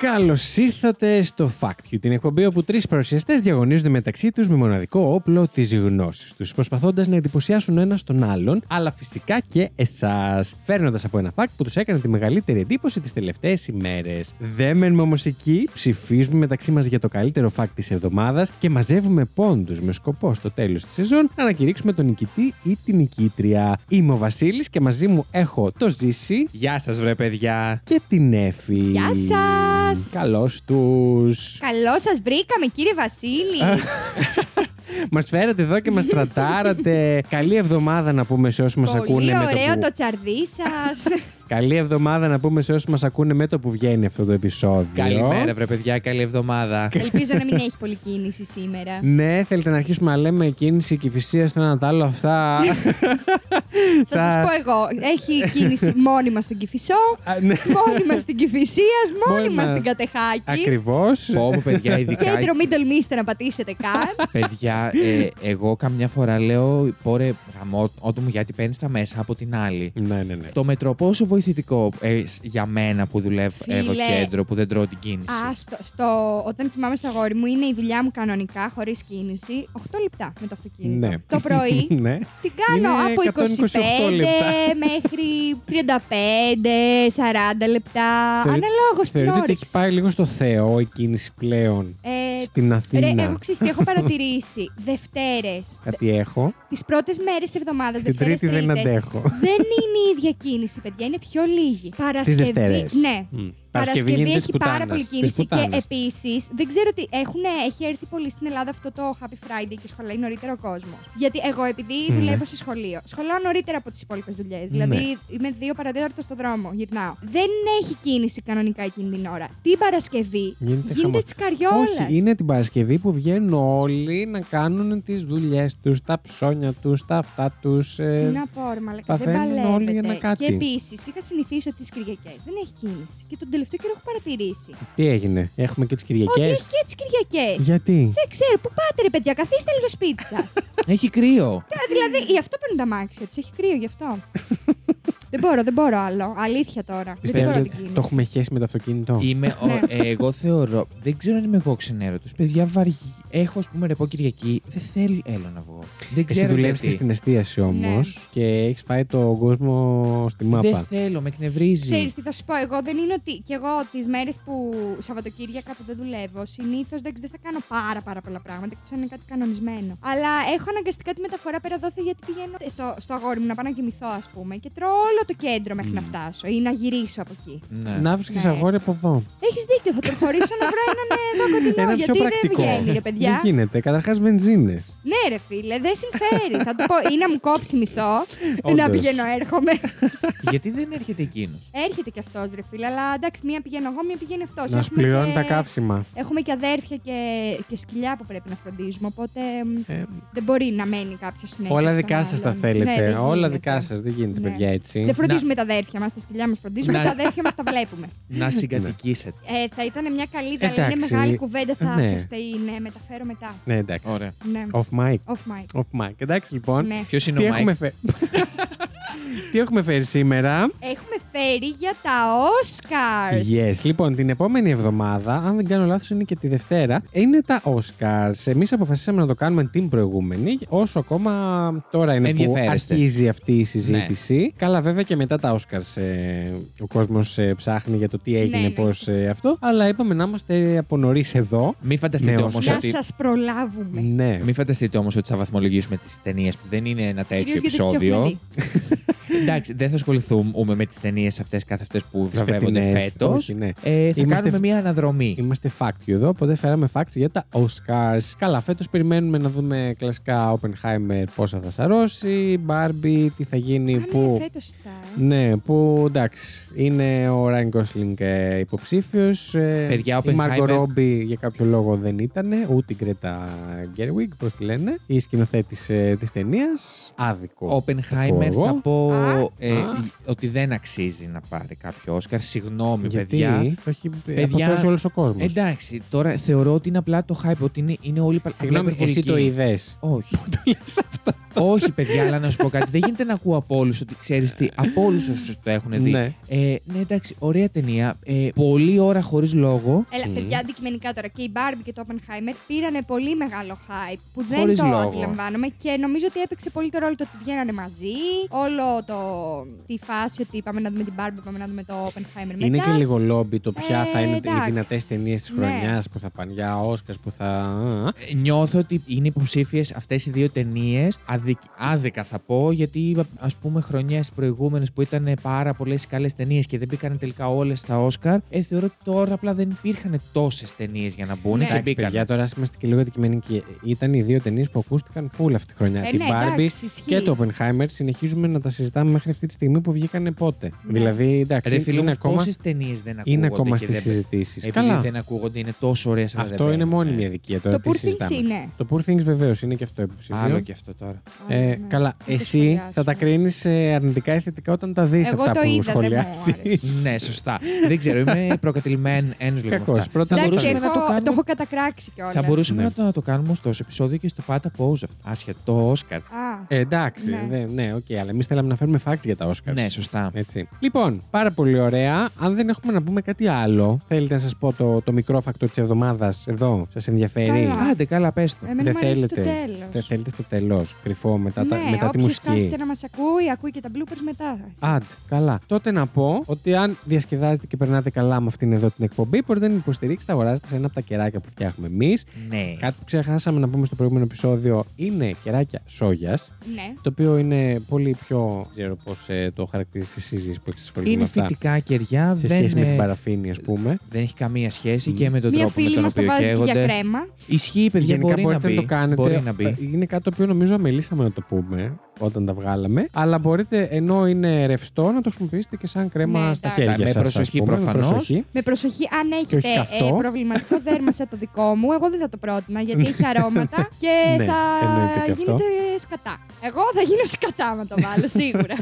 Καλώς ήρθατε στο Fact You, την εκπομπή όπου τρεις παρουσιαστές διαγωνίζονται μεταξύ τους με μοναδικό όπλο της γνώσης τους, προσπαθώντας να εντυπωσιάσουν ένας τον άλλον, αλλά φυσικά και εσάς, φέρνοντας από ένα fact που τους έκανε τη μεγαλύτερη εντύπωση τις τελευταίες ημέρες. Δεν μένουμε όμως εκεί, ψηφίζουμε μεταξύ μας για το καλύτερο fact της εβδομάδας και μαζεύουμε πόντους με σκοπό στο τέλος της σεζόν να ανακηρύξουμε τον νικητή ή την νικήτρια. Είμαι ο Βασίλης και μαζί μου έχω το Ζήση. Γεια σας, βρε παιδιά. Και την Έφη. Γεια σας. Καλώς τους. Καλώς σας βρήκαμε, κύριε Βασίλη. Μας φέρατε εδώ και μας τρατάρατε. Καλή εβδομάδα να πούμε σε όσοι μας ακούνε. Πολύ ωραίο το τσαρδί σας. Καλή εβδομάδα να πούμε σε όσοι μας ακούνε με το που βγαίνει αυτό το επεισόδιο. Καλημέρα, βρε παιδιά, καλή εβδομάδα. Ελπίζω να μην έχει πολλή κίνηση σήμερα. Ναι, θέλετε να αρχίσουμε να λέμε κίνηση και φυσία στον έναν τ' άλλο αυτά. Θα σας πω εγώ. Έχει κίνηση μόνοι μας στην Κηφισό, μόνοι μας στην Κηφισίας, μόνοι μας στην Κατεχάκη. Ακριβώς. Όπου παιδιά, ειδικά. Κέντρο, μην τολμήσετε να πατήσετε καν. Παιδιά, εγώ καμιά φορά λέω πόρε γαμό του μου γιατί παίρνει τα μέσα από την άλλη. Το μετροπόσο βοηθητικό για μένα που δουλεύω εδώ κέντρο, που δεν τρώω την κίνηση. Όταν κοιμάμαι στα αγόρι μου, είναι η δουλειά μου κανονικά, χωρίς κίνηση, 8 λεπτά με το αυτοκίνητο. Ναι. Το πρωί την κάνω από 25 μέχρι 35, 40 λεπτά, αναλόγως την όρεξη. Θεωρείτε ότι έχει πάει λίγο στο Θεό η κίνηση πλέον στην Αθήνα? Ρε, εγώ ξύστη, έχω παρατηρήσει Δευτέρες. Κάτι έχω. Τις πρώτες μέρες της εβδομάδας, Δευτέρες, Τρίτη δεν αντέχω. Δεν είναι η ίδια κίνηση, παιδιά, είναι πιο λίγη. Παρασκευή. Ναι. Παρασκευή έχει πάρα πολύ κίνηση και επίσης δεν ξέρω ότι έχει έρθει πολύ στην Ελλάδα αυτό το Happy Friday και σχολάει νωρίτερα ο κόσμος. Γιατί εγώ επειδή δουλεύω σε σχολείο, σχολάω νωρίτερα από τις υπόλοιπες δουλειές. Δηλαδή είμαι 2 παρά 4 στον δρόμο, γυρνάω. Δεν έχει κίνηση κανονικά εκείνη την ώρα. Την Παρασκευή γίνεται της καριόλας. Όχι, είναι την Παρασκευή που βγαίνουν όλοι να κάνουν τις δουλειές τους, τα ψώνια τους, τα αυτά τους. Τι να πω, μαλακά, δεν παλεύεται. Και επίσης είχα συνηθίσει ότι τις Κυριακές δεν έχει κίνηση. Αυτό καιρό έχω παρατηρήσει. Τι έγινε, έχουμε και τις Κυριακές? Όχι, και τις Κυριακές. Γιατί? Δεν ξέρω, πού πάτε ρε παιδιά, καθίστε λίγο σπίτι σας. Έχει κρύο. Δηλαδή, γι' αυτό παίρνουν τα μάξια τους, έχει κρύο γι' αυτό. Δεν μπορώ άλλο. Αλήθεια τώρα. Πιστεύετε ότι το έχουμε χέσει με το αυτοκίνητο? Εγώ θεωρώ. Δεν ξέρω αν είμαι εγώ ξενέρωτος. Παιδιά, έχω ας πούμε ρεπό Κυριακή. Δεν θέλει έλα να βγω. Εσύ δουλεύεις και στην εστίαση όμως και έχεις φάει τον κόσμο στη μάπα. Δεν θέλω, με εκνευρίζει. Ξέρεις τι θα σου πω, εγώ δεν είναι ότι. Κι εγώ τις μέρες που Σαββατοκύριακα που δεν δουλεύω, συνήθως δεν θα κάνω πάρα πολλά πράγματα εκτός αν είναι κάτι κανονισμένο. Αλλά έχω αναγκαστικά τη μεταφορά πέρα δόθε γιατί πηγαίνω στο αγόρι μου να πάω να κοιμηθώ, ας πούμε, και τρώω το κέντρο μέχρι να φτάσω ή να γυρίσω από εκεί. Ναι. Να βρίσκεις αγόρι από εδώ. Έχεις δίκιο, θα προχωρήσω να βρω έναν εδώ κοντινό. Ένα γιατί δεν βγαίνει, ρε παιδιά. Δεν γίνεται. Καταρχάς βενζίνες. Ναι, ρε φίλε, δεν συμφέρει. Θα του πω ή να μου κόψει μισθό ή να πηγαίνω, έρχομαι. Γιατί δεν έρχεται εκείνος? Έρχεται κι αυτός, ρε φίλε, αλλά εντάξει, μία πηγαίνω εγώ, μία πηγαίνει αυτός. Να σου πληρώνει τα καύσιμα. Έχουμε και αδέρφια και σκυλιά που πρέπει να φροντίζουμε, οπότε δεν μπορεί να μένει κάποιος συνέχεια. Όλα δικά σας τα θέλετε. Όλα δικά σας, δεν γίνεται, παιδιά, έτσι. Δεν φροντίζουμε τα αδέρφια μας, τα σκυλιά μας φροντίζουμε, τα αδέρφια μας τα βλέπουμε. Να συγκατοικήσετε. Θα ήταν μια καλή, δηλαδή είναι μεγάλη κουβέντα, θα είσαστε ή ναι, μεταφέρω μετά. Ναι, εντάξει. Ωραία. Off mic. Εντάξει, λοιπόν. Ποιος είναι ο mic? Τι έχουμε φέρει σήμερα? Έχουμε φέρει για τα Oscars. Yes, λοιπόν, την επόμενη εβδομάδα, αν δεν κάνω λάθος, είναι και τη Δευτέρα, είναι τα Oscars. Εμείς αποφασίσαμε να το κάνουμε την προηγούμενη, όσο ακόμα τώρα είναι που αρχίζει αυτή η συζήτηση. Ναι. Καλά, βέβαια και μετά τα Oscars ο κόσμος ψάχνει για το τι έγινε, πώς αυτό. Αλλά είπαμε να είμαστε από νωρίς εδώ. Μην φανταστείτε όμως ότι. Να σας προλάβουμε. Ναι. Μην φανταστείτε όμως ότι θα βαθμολογήσουμε τις ταινίες που δεν είναι ένα τέτοιο επεισόδιο. Εντάξει, δεν θα ασχοληθούμε με τις ταινίες αυτές κάθε αυτές που βραβεύονται φέτος. Ναι. Θα κάνουμε μια αναδρομή. Είμαστε Fact You εδώ, οπότε φέραμε facts για τα Oscars. Καλά, φέτος περιμένουμε να δούμε κλασικά Oppenheimer, πόσα θα σαρώσει, Barbie, τι θα γίνει. Φέτος ήταν. Ναι, που εντάξει, είναι ο Ryan Gosling υποψήφιος. Παιδιά, η Margot Robbie για κάποιο λόγο δεν ήταν, ούτε η Greta Gerwig, πώς τη λένε, η σκηνοθέτης της ταινίας. Άδικο. Oppenheimer θα πω. ότι δεν αξίζει να πάρει κάποιο Όσκαρ. Συγγνώμη, γιατί, παιδιά. Το έχει αποφέρει όλος ο κόσμος. Εντάξει, τώρα θεωρώ ότι είναι απλά το hype, ότι είναι όλοι παρακολουθούν. Συγγνώμη, εσύ το είδες. Όχι. Το λες αυτό. Όχι, παιδιά, αλλά να σου πω κάτι. Δεν γίνεται να ακούω από όλους ότι ξέρεις τι, από όλους όσους το έχουν δει. Ναι, εντάξει, ωραία ταινία. Πολλή ώρα χωρίς λόγο. Έλα, παιδιά, αντικειμενικά τώρα και η Barbie και το Oppenheimer πήρανε πολύ μεγάλο hype που δεν χωρίς το λόγο αντιλαμβάνομαι και νομίζω ότι έπαιξε πολύ το ρόλο το ότι βγαίνανε μαζί. Όλο το τη φάση ότι πάμε να δούμε την Barbie, πάμε να δούμε το Oppenheimer μετά. Είναι και λίγο λόμπι το ποια θα είναι οι δυνατές ταινίες της χρονιάς που θα πάνε για Όσκαρ που θα. Νιώθω ότι είναι υποψήφιες αυτές οι δύο ταινίες. Άδικα θα πω, γιατί ας πούμε χρονιές προηγούμενες που ήταν πάρα πολλές καλές ταινίες και δεν μπήκαν τελικά όλες στα Όσκαρ, θεωρώ ότι τώρα απλά δεν υπήρχαν τόσες ταινίες για να μπουν. Ναι, και παιδιά, τώρα είμαστε και λίγο αντικειμενικοί. Ήταν οι δύο ταινίες που ακούστηκαν full αυτή τη χρονιά. Την Barbie και το Oppenheimer. Συνεχίζουμε να τα συζητάμε μέχρι αυτή τη στιγμή που βγήκανε πότε. Ναι. Δηλαδή, εντάξει, ρε φίλοι, πόσες ταινίες δεν ακούγονται. Είναι ακόμα στις συζητήσεις. Επειδή δεν ακούγονται, είναι τόσο ωραίες αυτές. Αυτό είναι μόνιμη αδικία τώρα. Το Poor Things είναι. Το Poor Things βεβαίως είναι και αυτό υποψηφίο. Άλλο και αυτό τώρα. Ναι. Καλά, εσύ θα τα κρίνεις αρνητικά ή θετικά όταν τα δεις αυτά που σχολιάζεις. Ναι, σωστά. Δεν ξέρω, είμαι προκατηλημένος λίγο. Κακώς. Πρώτα το έχω κατακράξει κιόλας. Θα μπορούσαμε να το κάνουμε ωστόσο επεισόδιο και στο Πάτα Πόζ. Άσχε, το Όσκαρ. Εντάξει, ναι, οκ, αλλά εμείς θέλαμε να φέρουμε facts για τα Όσκαρ. Ναι, σωστά. Λοιπόν, πάρα πολύ ωραία. Αν δεν έχουμε να πούμε κάτι άλλο, θέλετε να σας πω το μικρό φακτό της εβδομάδας εδώ, σας ενδιαφέρει? Άντε, καλά, πες το. Δεν θέλετε στο τέλος. Μετά, ναι, μετά τη μουσική. Όποιος κάθεται να μας ακούει, ακούει και τα bloopers μετά. Αντ, καλά. Τότε να πω ότι αν διασκεδάζετε και περνάτε καλά με αυτήν εδώ την εκπομπή, μπορείτε να υποστηρίξετε αγοράζοντας ένα από τα κεράκια που φτιάχνουμε εμείς. Ναι. Κάτι που ξεχάσαμε να πούμε στο προηγούμενο επεισόδιο είναι κεράκια σόγιας. Ναι. Το οποίο είναι πολύ πιο. Ξέρω πώς το χαρακτηρίζει η συζήτηση που έχει ασχοληθεί. Είναι φυτικά κεριά. Σε σχέση με την παραφήνη, ας πούμε. Δεν έχει καμία σχέση και με τον τρόπο με τον οποίο καίγονται. Ισχύει, παιδιά, γενικά μπορείτε να το κάνετε. Είναι κάτι το οποίο νομίζω αμελήσαμε να το πούμε όταν τα βγάλαμε, αλλά μπορείτε ενώ είναι ρευστό να το χρησιμοποιήσετε και σαν κρέμα, ναι, στα χέρια σας. Με προσοχή προφανώς. Με προσοχή, αν έχετε προβληματικό δέρμα σαν το δικό μου, εγώ δεν θα το πρότεινα γιατί έχει αρώματα και ναι, θα γίνεται σκατά. Εγώ θα γίνω σκατά με το βάλω, σίγουρα.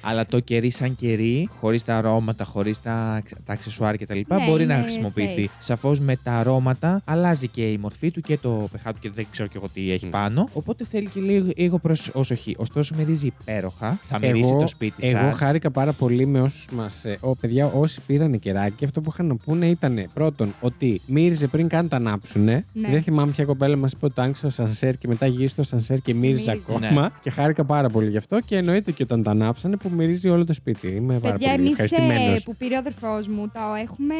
Αλλά το κερί σαν κερί, χωρίς τα αρώματα, χωρίς τα αξεσουάρ και τα λοιπά, ναι, μπορεί να χρησιμοποιηθεί. Σαφώς με τα αρώματα αλλάζει και η μορφή του και το pH του και δεν ξέρω και εγώ τι έχει πάνω. Οπότε θέλει και λίγο προσοχή. Ωστόσο, μυρίζει υπέροχα. Θα μυρίσει το σπίτι σας. Εγώ χάρηκα πάρα πολύ με όσους μας. Παιδιά, όσοι πήραν κεράκι, αυτό που είχαν να πούνε ήταν πρώτον ότι μύριζε πριν καν τα ανάψουνε. Ναι. Δεν θυμάμαι ποια κοπέλα μας είπε ότι άνοιξε το σανσέρ και μετά γύρισε το σανσέρ και μύριζε ακόμα. Ναι. Και χάρηκα πάρα πολύ γι' αυτό. Και εννοείται και όταν τα ανάψανε που μυρίζει όλο το σπίτι. Είμαι πάρα πολύ ευχαριστημένος. Που πήρε ο αδερφός μου, το έχουμε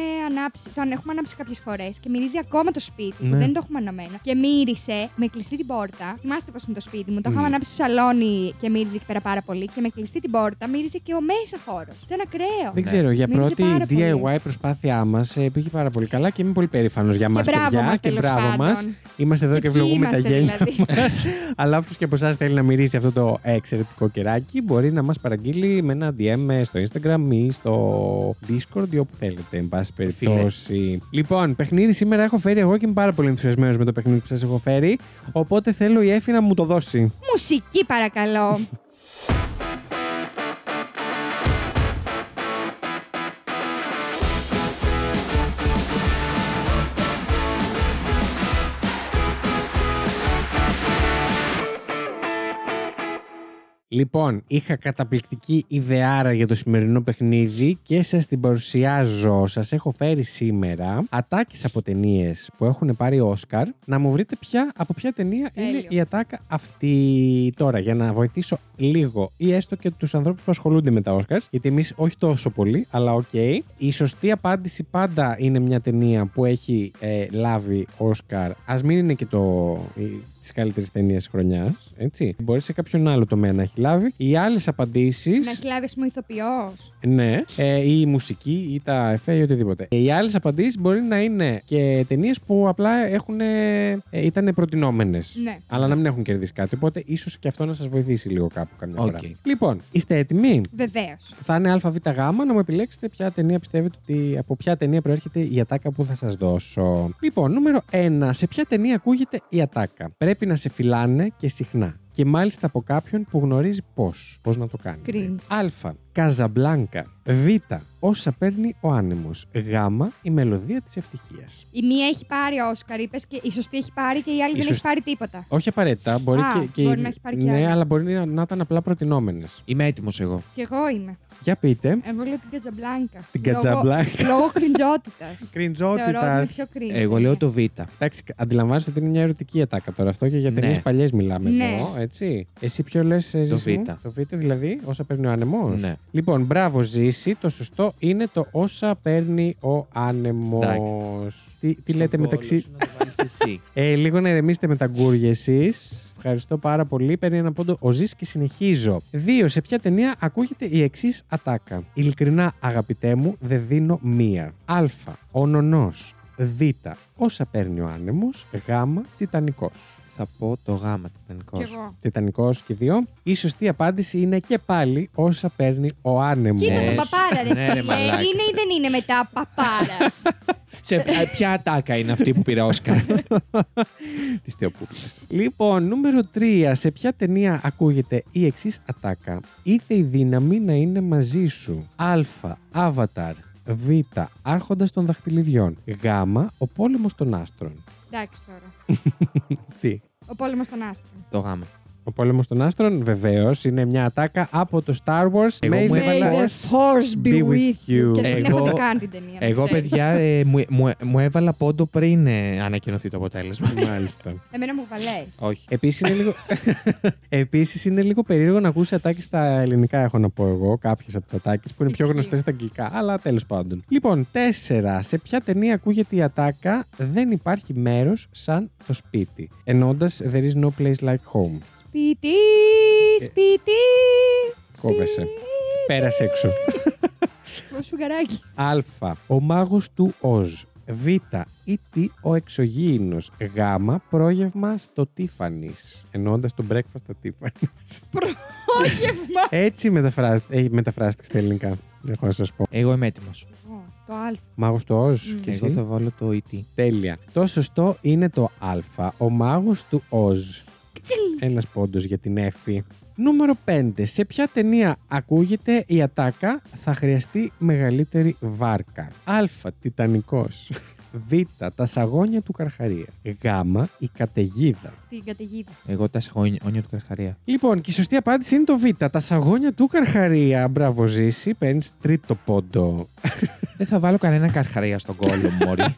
ανάψει κάποιες φορές και μυρίζει ακόμα το σπίτι. Ναι. Που δεν το έχουμε αναμένα. Και μύρισε με κλειστή την πόρτα. Θυμάστε πως είναι το σπίτι μου. Το είχαμε ανάψει στο σαλόνι. Και μύριζε εκεί πέρα πάρα πολύ και με κλειστή την πόρτα μύριζε και ο μέσα χώρος. Ήταν ακραίο. Δεν ξέρω, για πρώτη DIY προσπάθειά μας πήγε πάρα πολύ καλά και είμαι πολύ περήφανος για μας, παιδιά. Και μπράβο μας. Είμαστε εδώ και ευλογούμε τα γένια μας. Αλλά όποιος και από εσάς θέλει να μυρίσει αυτό το εξαιρετικό κεράκι, μπορεί να μας παραγγείλει με ένα DM στο Instagram ή στο Discord ή όπου θέλετε, εν πάση περιπτώσει. Λοιπόν, παιχνίδι σήμερα έχω φέρει εγώ και είμαι πάρα πολύ ενθουσιασμένος με το παιχνίδι που σας έχω φέρει. Οπότε θέλω η Έφη να μου το δώσει. Μουσική, παρακαλώ. Hello. Λοιπόν, είχα καταπληκτική ιδεάρα για το σημερινό παιχνίδι και σας την παρουσιάζω. Σας έχω φέρει σήμερα ατάκες από ταινίες που έχουν πάρει Όσκαρ. Να μου βρείτε από ποια ταινία είναι η ατάκα αυτή. Τώρα, για να βοηθήσω λίγο ή έστω και τους ανθρώπους που ασχολούνται με τα Όσκαρ, γιατί εμείς όχι τόσο πολύ, αλλά οκ. Η σωστή απάντηση πάντα είναι μια ταινία που έχει λάβει Όσκαρ. Ας μην είναι και τις καλύτερες ταινίες χρονιάς, έτσι. Μπορεί σε κάποιον άλλο τομέα να έχει λάβει. Οι άλλες απαντήσεις. Να έχει λάβει, ας πούμε, ηθοποιός. Ναι. Ή η μουσική, ή τα εφέ, ή οτιδήποτε. Οι άλλες απαντήσεις μπορεί να είναι και ταινίες που απλά ήταν προτεινόμενες. Ναι. Αλλά να μην έχουν κερδίσει κάτι. Οπότε ίσως και αυτό να σας βοηθήσει λίγο κάπου καμιά φορά. Λοιπόν, είστε έτοιμοι? Βεβαίως. Θα είναι ΑΒΓ να μου επιλέξετε ποια ταινία πιστεύετε ότι. Από ποια ταινία προέρχεται η ατάκα που θα σας δώσω. Λοιπόν, νούμερο 1. Σε ποια ταινία ακούγεται η ατάκα? Πρέπει να σε φιλάνε και συχνά. και μάλιστα από κάποιον που γνωρίζει πώς να το κάνει. Cringe. Α. Καζαμπλάνκα. Β. Όσα παίρνει ο άνεμος. Γ. Η μελωδία της ευτυχίας. Η μία έχει πάρει Όσκαρ, είπες, και η σωστή έχει πάρει και η άλλη δεν έχει πάρει τίποτα. Όχι απαραίτητα. Μπορεί, μπορεί να έχει πάρει και άλλη. Ναι, αλλά μπορεί να ήταν απλά προτινόμενες. Είμαι έτοιμος εγώ. Κι εγώ είμαι. Για πείτε. Εγώ λέω την Καζαμπλάνκα. Την Καζαμπλάνκα. Λόγω κριντζότητας. Κριντζότητας. Εγώ λέω το Β. Εντάξει, αντιλαμβάνεστε ότι είναι μια ερωτική ατάκα τώρα αυτό και για ταινίες παλιές μιλάμε εδώ, έτσι. Εσύ ποιο λες, Ζήση? Το Β, δηλαδή, όσα παίρνει ο άνεμος. Ναι. Λοιπόν, μπράβο Ζήση, το σωστό είναι το όσα παίρνει ο άνεμος. Τι λέτε μεταξύ. Λίγο να ηρεμήσετε με τα γκούρια εσείς. Ευχαριστώ πάρα πολύ. Παίρνει ένα πόντο ο Ζης και συνεχίζω. 2. Σε ποια ταινία ακούγεται η εξής ατάκα? Ειλικρινά, αγαπητέ μου, δεν δίνω μία. Α. Ο Νονός. Β. Όσα παίρνει ο άνεμος. Γ. Τιτανικός. Θα πω το γάμα, Τιτανικός. Τιτανικός και 2. Η σωστή απάντηση είναι και πάλι όσα παίρνει ο άνεμος. Κοίτα το παπάρα, ρε φίλε. Είναι ή δεν είναι μετά παπάρας? Σε ποια ατάκα είναι αυτή που πήρε Όσκαρ? Τις θεοπούπλες. Λοιπόν, νούμερο 3. Σε ποια ταινία ακούγεται η εξής ατάκα? Είτε η δύναμη να είναι μαζί σου. Α. Άβαταρ. Β. Άρχοντας των δαχτυλιδιών. Γ. Ο πόλεμος των άστρων. Εντάξει τώρα. Τι? Ο πόλεμος των άστρων. Το γάμα. Ο πόλεμος των άστρων, βεβαίως, είναι μια ατάκα από το Star Wars. Εγώ May the Force be with you. Και δεν έχω το κάνει την ταινία. Εγώ, παιδιά, μου έβαλα πόντο πριν ανακοινωθεί το αποτέλεσμα. Μάλιστα. Εμένα μου βαλέεις. Όχι. Επίσης είναι λίγο περίεργο να ακούσει ατάκες στα ελληνικά, έχω να πω εγώ. Κάποιες από τις ατάκες που είναι πιο γνωστές στα αγγλικά. Αλλά τέλος πάντων. Λοιπόν, 4. Σε ποια ταινία ακούγεται η ατάκα δεν υπάρχει μέρος σαν το σπίτι? Εννοώντας there is no place like home. Σπίτι, σπίτι. Κόβεσαι. Σπίτι. Πέρασε έξω. Σουγαράκι. Α. Ο μάγος του Οζ. Β. Ή τι ο εξωγήινος. Γ. Πρόγευμα στο Τίφανης. Εννοώντας το breakfast στο Τίφανης. Πρόγευμα. Έτσι μεταφράστηκε στα ελληνικά. Έχω να σας πω. Εγώ είμαι έτοιμος. Το Α. Μάγος του Οζ. Και εγώ θα βάλω το Ή τι. Τέλεια. Το σωστό είναι το Α. Ο μάγος του Οζ. Ένας πόντος για την Έφη. Νούμερο 5. Σε ποια ταινία ακούγεται η ατάκα θα χρειαστεί μεγαλύτερη βάρκα? Α. Τιτανικός. Β. Τα σαγόνια του Καρχαρία. Γ. Η καταιγίδα. Την καταιγίδα. Εγώ τα σαγόνια του Καρχαρία. Λοιπόν, και η σωστή απάντηση είναι το Β. Τα σαγόνια του Καρχαρία. Μπράβο, Ζήση. Παίρνεις τρίτο πόντο. Δεν θα βάλω κανένα Καρχαρία στον κόλλο, μωρή.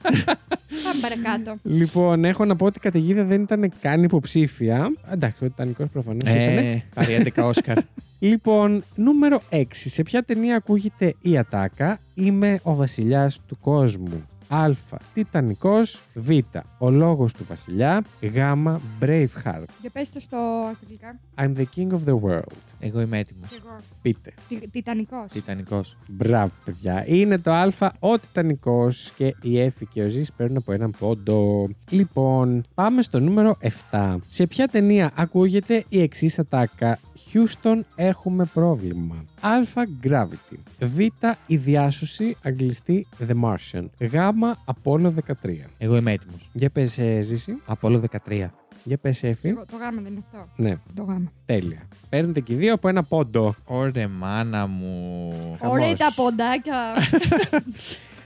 Πάμε παρακάτω. Λοιπόν, έχω να πω ότι η καταιγίδα δεν ήταν καν υποψήφια. Εντάξει, ο Τιτανικός προφανώς ήταν. Παριάτικα Όσκαρ. Λοιπόν, νούμερο 6. Σε ποια ταινία ακούγεται η ατάκα είμαι ο βασιλιάς του κόσμου? Α. Τιτανικός. Β. Ο λόγος του βασιλιά. Γ. Braveheart. Και πες το στα αγγλικά. I'm the king of the world. Εγώ είμαι έτοιμος. Πείτε. Τιτανικός. Τιτανικός. Μπράβο, παιδιά. Είναι το Α. Ο Τιτανικός. Και η Έφη και ο Ζης παίρνουν από έναν πόντο. Λοιπόν, πάμε στο νούμερο 7. Σε ποια ταινία ακούγεται η εξής ατάκα? Χιούστον, έχουμε πρόβλημα. Α. Gravity. Β. Η διάσωση, αγγλιστή The Martian. Γ. Απόλλο 13. Εγώ είμαι έτοιμος. Για πες, Ζήση. Απόλλο 13. Για πες, Έφη. Το γάμα δεν είναι αυτό? Ναι. Το γάμα. Τέλεια. Παίρνετε και δύο από ένα πόντο. Ωρε μάνα μου. Ωραία τα ποντάκια.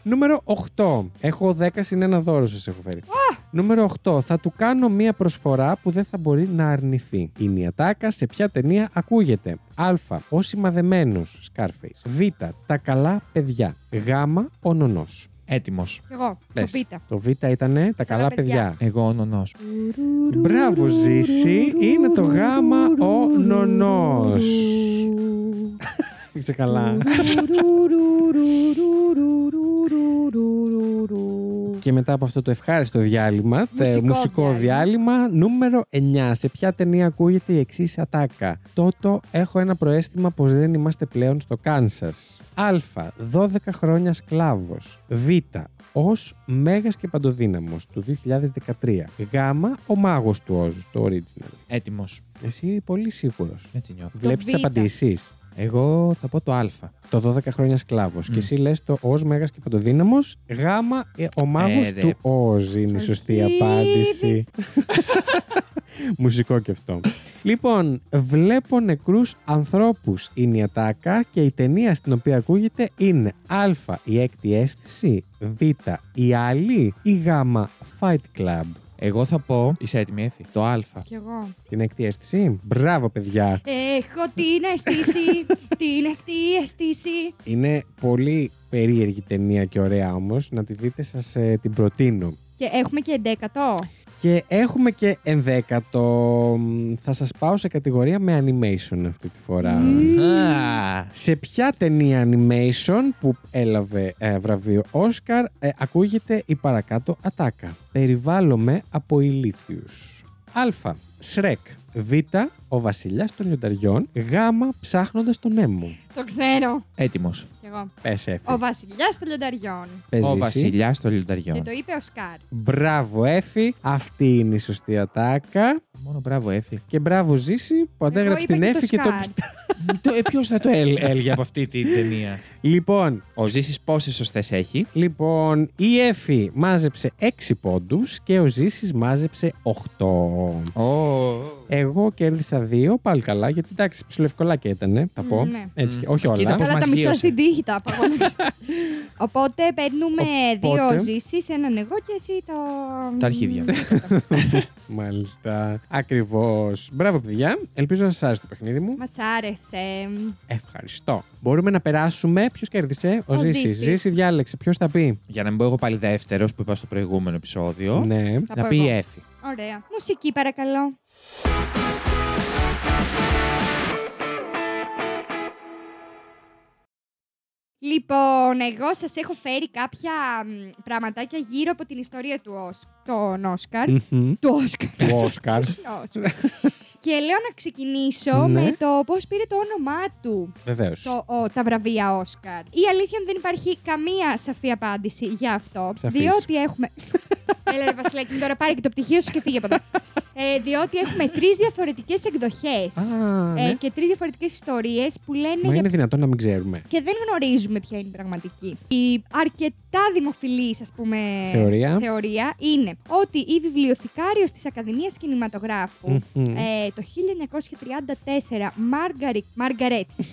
Νούμερο 8. Έχω 10 συν ένα δώρο σας έχω φέρει. Νούμερο 8. Θα του κάνω μία προσφορά που δεν θα μπορεί να αρνηθεί. Είναι η ατάκα σε ποια ταινία ακούγεται? Α. Ο σημαδεμένος. Scarface. Β. Τα καλά παιδιά. Γ. Ο νονός. Έτοιμος. Εγώ. Πες. Το Β. Το Β ήτανε τα καλά παιδιά. Εγώ ο νονός. Μπράβο, Ζήση. Είναι το Γ. Ο νονός. Είσαι καλά. Και μετά από αυτό το ευχάριστο διάλειμμα, μουσικό διάλειμμα, νούμερο 9. Σε ποια ταινία ακούγεται η εξής ατάκα? Τότο, έχω ένα προαίσθημα πως δεν είμαστε πλέον στο Κάνσας. Α. 12 χρόνια σκλάβος. Β. Ως Μέγας και Παντοδύναμος του 2013. Γ. Ο Μάγος του Όζου, το original. Έτοιμος. Εσύ πολύ σίγουρος. Έτσι νιώθω. Βλέπεις τις απαντήσεις. Εγώ θα πω το Α. Το 12 χρόνια σκλάβος. Και εσύ λες το Ως Μέγας και Παντοδύναμος. Γ. Ο μάγος του Οζ είναι η σωστή απάντηση. Μουσικό και αυτό. Λοιπόν, βλέπω νεκρούς ανθρώπους είναι η ατάκα και η ταινία στην οποία ακούγεται είναι Α, η έκτη αίσθηση, Β, η άλλη ή Γ, Fight Club. Εγώ θα πω. Είσαι έτοιμη, Έφη? Το Α. Κι εγώ. Την έκτη αίσθηση. Μπράβο, παιδιά. Έχω την αίσθηση. Την έκτη αίσθηση. Είναι πολύ περίεργη ταινία και ωραία όμως. Να τη δείτε, σας την προτείνω. Και έχουμε και 11. Και έχουμε και 11ο. Θα σας πάω σε κατηγορία με animation αυτή τη φορά. Σε ποια ταινία animation που έλαβε βραβείο Όσκαρ ακούγεται η παρακάτω ατάκα? Περιβάλλομαι από ηλίθιους. Α. Σρεκ. Β. Ο βασιλιάς των λιονταριών. Γ. Ψάχνοντας τον Νέμο. Το ξέρω. Έτοιμος. Πες, Έφη. Ο βασιλιάς των λιονταριών. Ο βασιλιάς των λιονταριών. Και το είπε ο Σκάρ. Μπράβο, Έφη. Αυτή είναι η σωστή ατάκα. Μόνο μπράβο, Έφη. Και μπράβο, Ζήση, που αντέγραψε την Έφη και το πιστεύω. Ποιος θα το έλεγε από αυτή την ταινία? Λοιπόν, ο Ζήσης πόσες σωστές έχει? Λοιπόν, η Έφη μάζεψε 6 πόντους και ο Ζήσης μάζεψε 8. Εγώ κέρδισα 2, πάλι καλά, γιατί εντάξει, ψιλοευκολάκια ήταν, θα πω. Έτσι, όχι όλα. Καλά, τα μισά στην τύχη τα απαγόνισα. Οπότε παίρνουμε 2 Ζήσεις, έναν εγώ και εσύ το... Τα αρχίδια. Μάλιστα. Ακριβώς. Μπράβο, παιδιά. Ελπίζω να σας άρεσε το παιχνίδι μου. Μας άρεσε. Ευχαριστώ. Μπορούμε να περάσουμε. Ποιος κέρδισε? Ο Ζήσης. Ζήση, διάλεξε. Ποιος θα πει? Για να μην πω εγώ πάλι δεύτερος που είπα στο προηγούμενο επεισόδιο. Ναι. Θα πει η Έφη. Ωραία. Μουσική, παρακαλώ. Λοιπόν, εγώ σας έχω φέρει κάποια πραγματάκια γύρω από την ιστορία του Όσκαρ. Του Όσκαρ. Του Όσκαρ. Και λέω να ξεκινήσω με το πώς πήρε το όνομά του. Βεβαίως. Τα βραβεία Όσκαρ. Η αλήθεια είναι ότι δεν υπάρχει καμία σαφή απάντηση για αυτό. Σαφής. Διότι έχουμε... Έλα ρε Βασιλέκη, τώρα πάρε και το πτυχίο σου και φύγε από εδώ. Διότι έχουμε 3 διαφορετικές εκδοχές και 3 διαφορετικές ιστορίες που λένε... Μα είναι δυνατόν να μην ξέρουμε. Και δεν γνωρίζουμε ποια είναι η πραγματική. Η αρκετά δημοφιλής, ας πούμε, θεωρία είναι ότι η βιβλιοθηκάριος της Ακαδημίας Κινηματογράφου το 1934, Μάργαρετ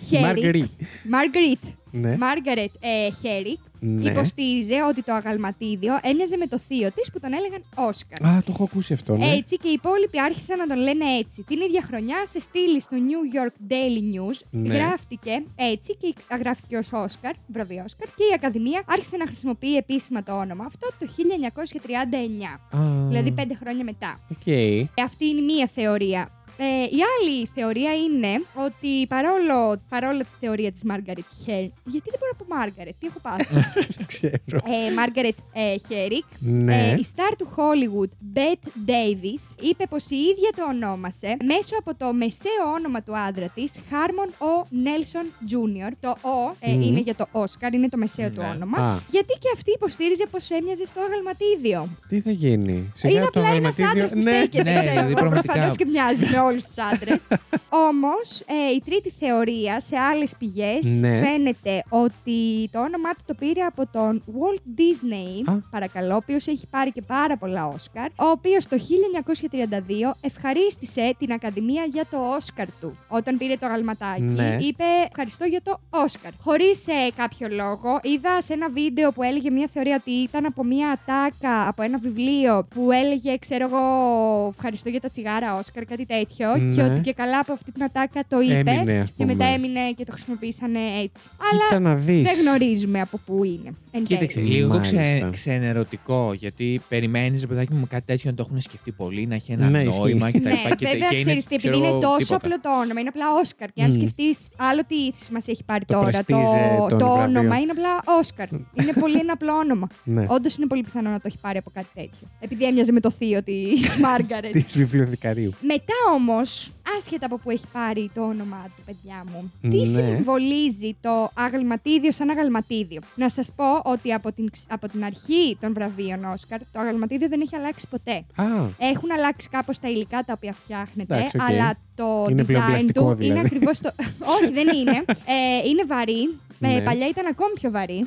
Χέρικ, υποστήριζε ότι το αγαλματίδιο έμοιαζε με το θείο της που τον έλεγαν Όσκαρ. Α, το έχω ακούσει αυτό, ναι. Έτσι και οι υπόλοιποι άρχισαν να τον λένε έτσι. Την ίδια χρονιά σε στήλη στο New York Daily News γράφτηκε έτσι και γράφτηκε ως Όσκαρ, βραβείο Όσκαρ, και η Ακαδημία άρχισε να χρησιμοποιεί επίσημα το όνομα αυτό το 1939, δηλαδή 5 χρόνια μετά. Αυτή είναι μία θεωρία. Η άλλη θεωρία είναι ότι παρόλο τη θεωρία της Μάργαρετ Χέρικ. Γιατί δεν μπορώ να πω Μάργαρετ, τι έχω πάθει? Δεν ξέρω. Μάργαρετ Χέρικ, η στάρ του Hollywood, Bette Davis, είπε πως η ίδια το ονόμασε μέσω από το μεσαίο όνομα του άντρα της, Χάρμον Ο Νέλσον Jr. Το Ο είναι για το Όσκαρ, είναι το μεσαίο του όνομα. Γιατί και αυτή υποστήριζε πως έμοιαζε στο αγαλματίδιο. Τι θα γίνει? Είναι απλά ένας άντρας που στέκεται, προφανώς και μοιάζει με όλους τους άντρες. Όμως, η τρίτη θεωρία σε άλλες πηγές φαίνεται ότι το όνομά του το πήρε από τον Walt Disney, παρακαλώ, ο οποίος έχει πάρει και πάρα πολλά Όσκαρ, ο οποίος το 1932 ευχαρίστησε την Ακαδημία για το Όσκαρ του. Όταν πήρε το αγαλματάκι, είπε ευχαριστώ για το Όσκαρ. Χωρίς κάποιο λόγο, είδα σε ένα βίντεο που έλεγε μια θεωρία ότι ήταν από μια ατάκα, από ένα βιβλίο που έλεγε, ξέρω εγώ, ευχαριστώ για τα τσιγάρα Όσκαρ, κάτι τέτοιο. Και ότι και καλά από αυτή την ατάκα το είπε. Έμεινε, και μετά έμεινε και το χρησιμοποίησανε έτσι. Αλλά δεν γνωρίζουμε από πού είναι. Κοίταξε, λίγο ξενερωτικό, γιατί περιμένεις ρε παιδάκι μου με κάτι τέτοιο να το έχουν σκεφτεί πολύ, να έχει ένα νόημα κτλ. Βέβαια, ξέρεις, επειδή είναι τόσο απλό το όνομα, είναι απλά Όσκαρ. Και αν σκεφτείς άλλο τι σημασία έχει πάρει τώρα το όνομα, είναι απλά Όσκαρ. Είναι πολύ ένα απλό όνομα. Όντως είναι πολύ πιθανό να το έχει πάρει από κάτι τέτοιο. Επειδή έμοιαζε με το θείο της Μάργαρετ. Της βιβλιοθηκαρίου. Μετά όμως, άσχετα από που έχει πάρει το όνομά του, παιδιά μου, τι συμβολίζει το αγαλματίδιο σαν αγαλματίδιο? Να σας πω ότι από την αρχή των βραβείων Όσκαρ, το αγαλματίδιο δεν έχει αλλάξει ποτέ. Έχουν αλλάξει κάπως τα υλικά τα οποία φτιάχνεται, αλλά το design του είναι ακριβώς το... Όχι, δεν είναι. Είναι βαρύ, Ναι. Παλιά ήταν ακόμη πιο βαρύ.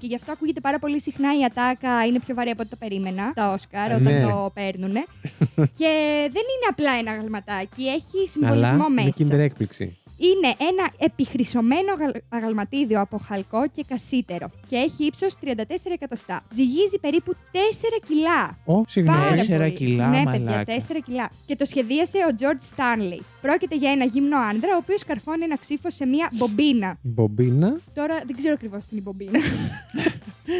Και γι' αυτό ακούγεται πάρα πολύ συχνά η ατάκα. Είναι πιο βαρύ από ό,τι το περίμενα. Τα Όσκαρ, όταν το παίρνουνε. Και δεν είναι απλά ένα αγαλματάκι. Έχει συμβολισμό μέσα. Είναι κίντερ έκπληξη. Είναι ένα επιχρυσωμένο αγαλματίδιο από χαλκό και κασίτερο και έχει ύψος 34 εκατοστά. Ζυγίζει περίπου 4 κιλά. Συγγνώμη, 4 κιλά. Ναι, παιδιά, 4 κιλά. Και το σχεδίασε ο George Stanley. Πρόκειται για ένα γυμνό άνδρα, ο οποίος καρφώνει ένα ξύφο σε μία μπομπίνα. Μπομπίνα. Τώρα δεν ξέρω ακριβώς τι είναι η μπομπίνα.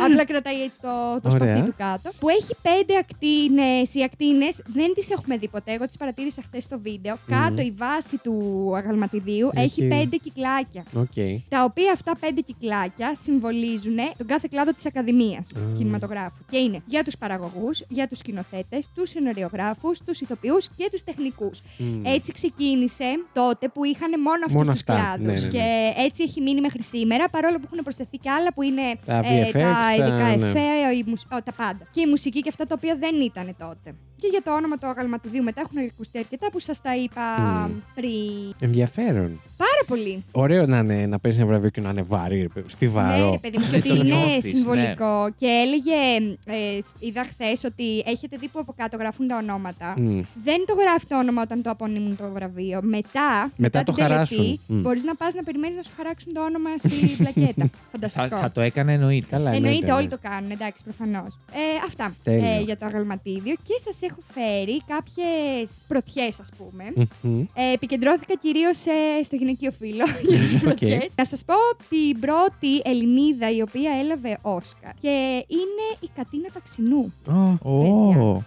Απλά κρατάει έτσι το στοφί του κάτω. Που έχει 5 ακτίνες. Οι ακτίνες δεν τις έχουμε δει ποτέ. Εγώ τις παρατήρησα χθες στο βίντεο. Κάτω η βάση του αγαλματιδίου έχει 5 κυκλάκια. Τα οποία αυτά 5 κυκλάκια συμβολίζουν τον κάθε κλάδο της Ακαδημίας κινηματογράφου. Και είναι για τους παραγωγούς, για τους σκηνοθέτες, τους σεναριογράφους, τους ηθοποιούς και τους τεχνικούς. Έτσι ξεκίνησε τότε που είχαν μόνο αυτούς τους κλάδους. Ναι, ναι, ναι. Και έτσι έχει μείνει μέχρι σήμερα, παρόλο που έχουν προσθεθεί και άλλα που είναι τα ειδικά εφέ, τα πάντα. Και η μουσική και αυτά τα οποία δεν ήταν τότε. Και για το όνομα του αγαλματιδίου μετά έχουν ακουστεί αρκετά που σας τα είπα πριν. Ενδιαφέρον. Πάρα πολύ. Ωραίο να, να παίρνει ένα βραβείο και να είναι βαρύ, στιβαρό. Ναι, ρε παιδί μου, και ότι είναι συμβολικό. Ναι. Και έλεγε, είδα χθες ότι έχετε δει που από κάτω γράφουν τα ονόματα. Δεν το γράφει το όνομα όταν το απονείμουν το βραβείο. Μετά το χαράσουν. Μπορείς να πας να περιμένεις να σου χαράξουν το όνομα στην πλακέτα. Φανταστικό. Θα το έκανε, εννοείται. Καλά, εννοείται, όλοι το κάνουν, εντάξει, προφανώς. Αυτά για το αγαλματίδιο. Και σας έχω φέρει κάποιες πρωτιές, ας πούμε. Επικεντρώθηκα κυρίως στο γυναικείο φύλλο για τις πρωτιές. Να σας πω την πρώτη Ελληνίδα η οποία έλαβε Όσκαρ. Και είναι η Κατίνα Παξινού.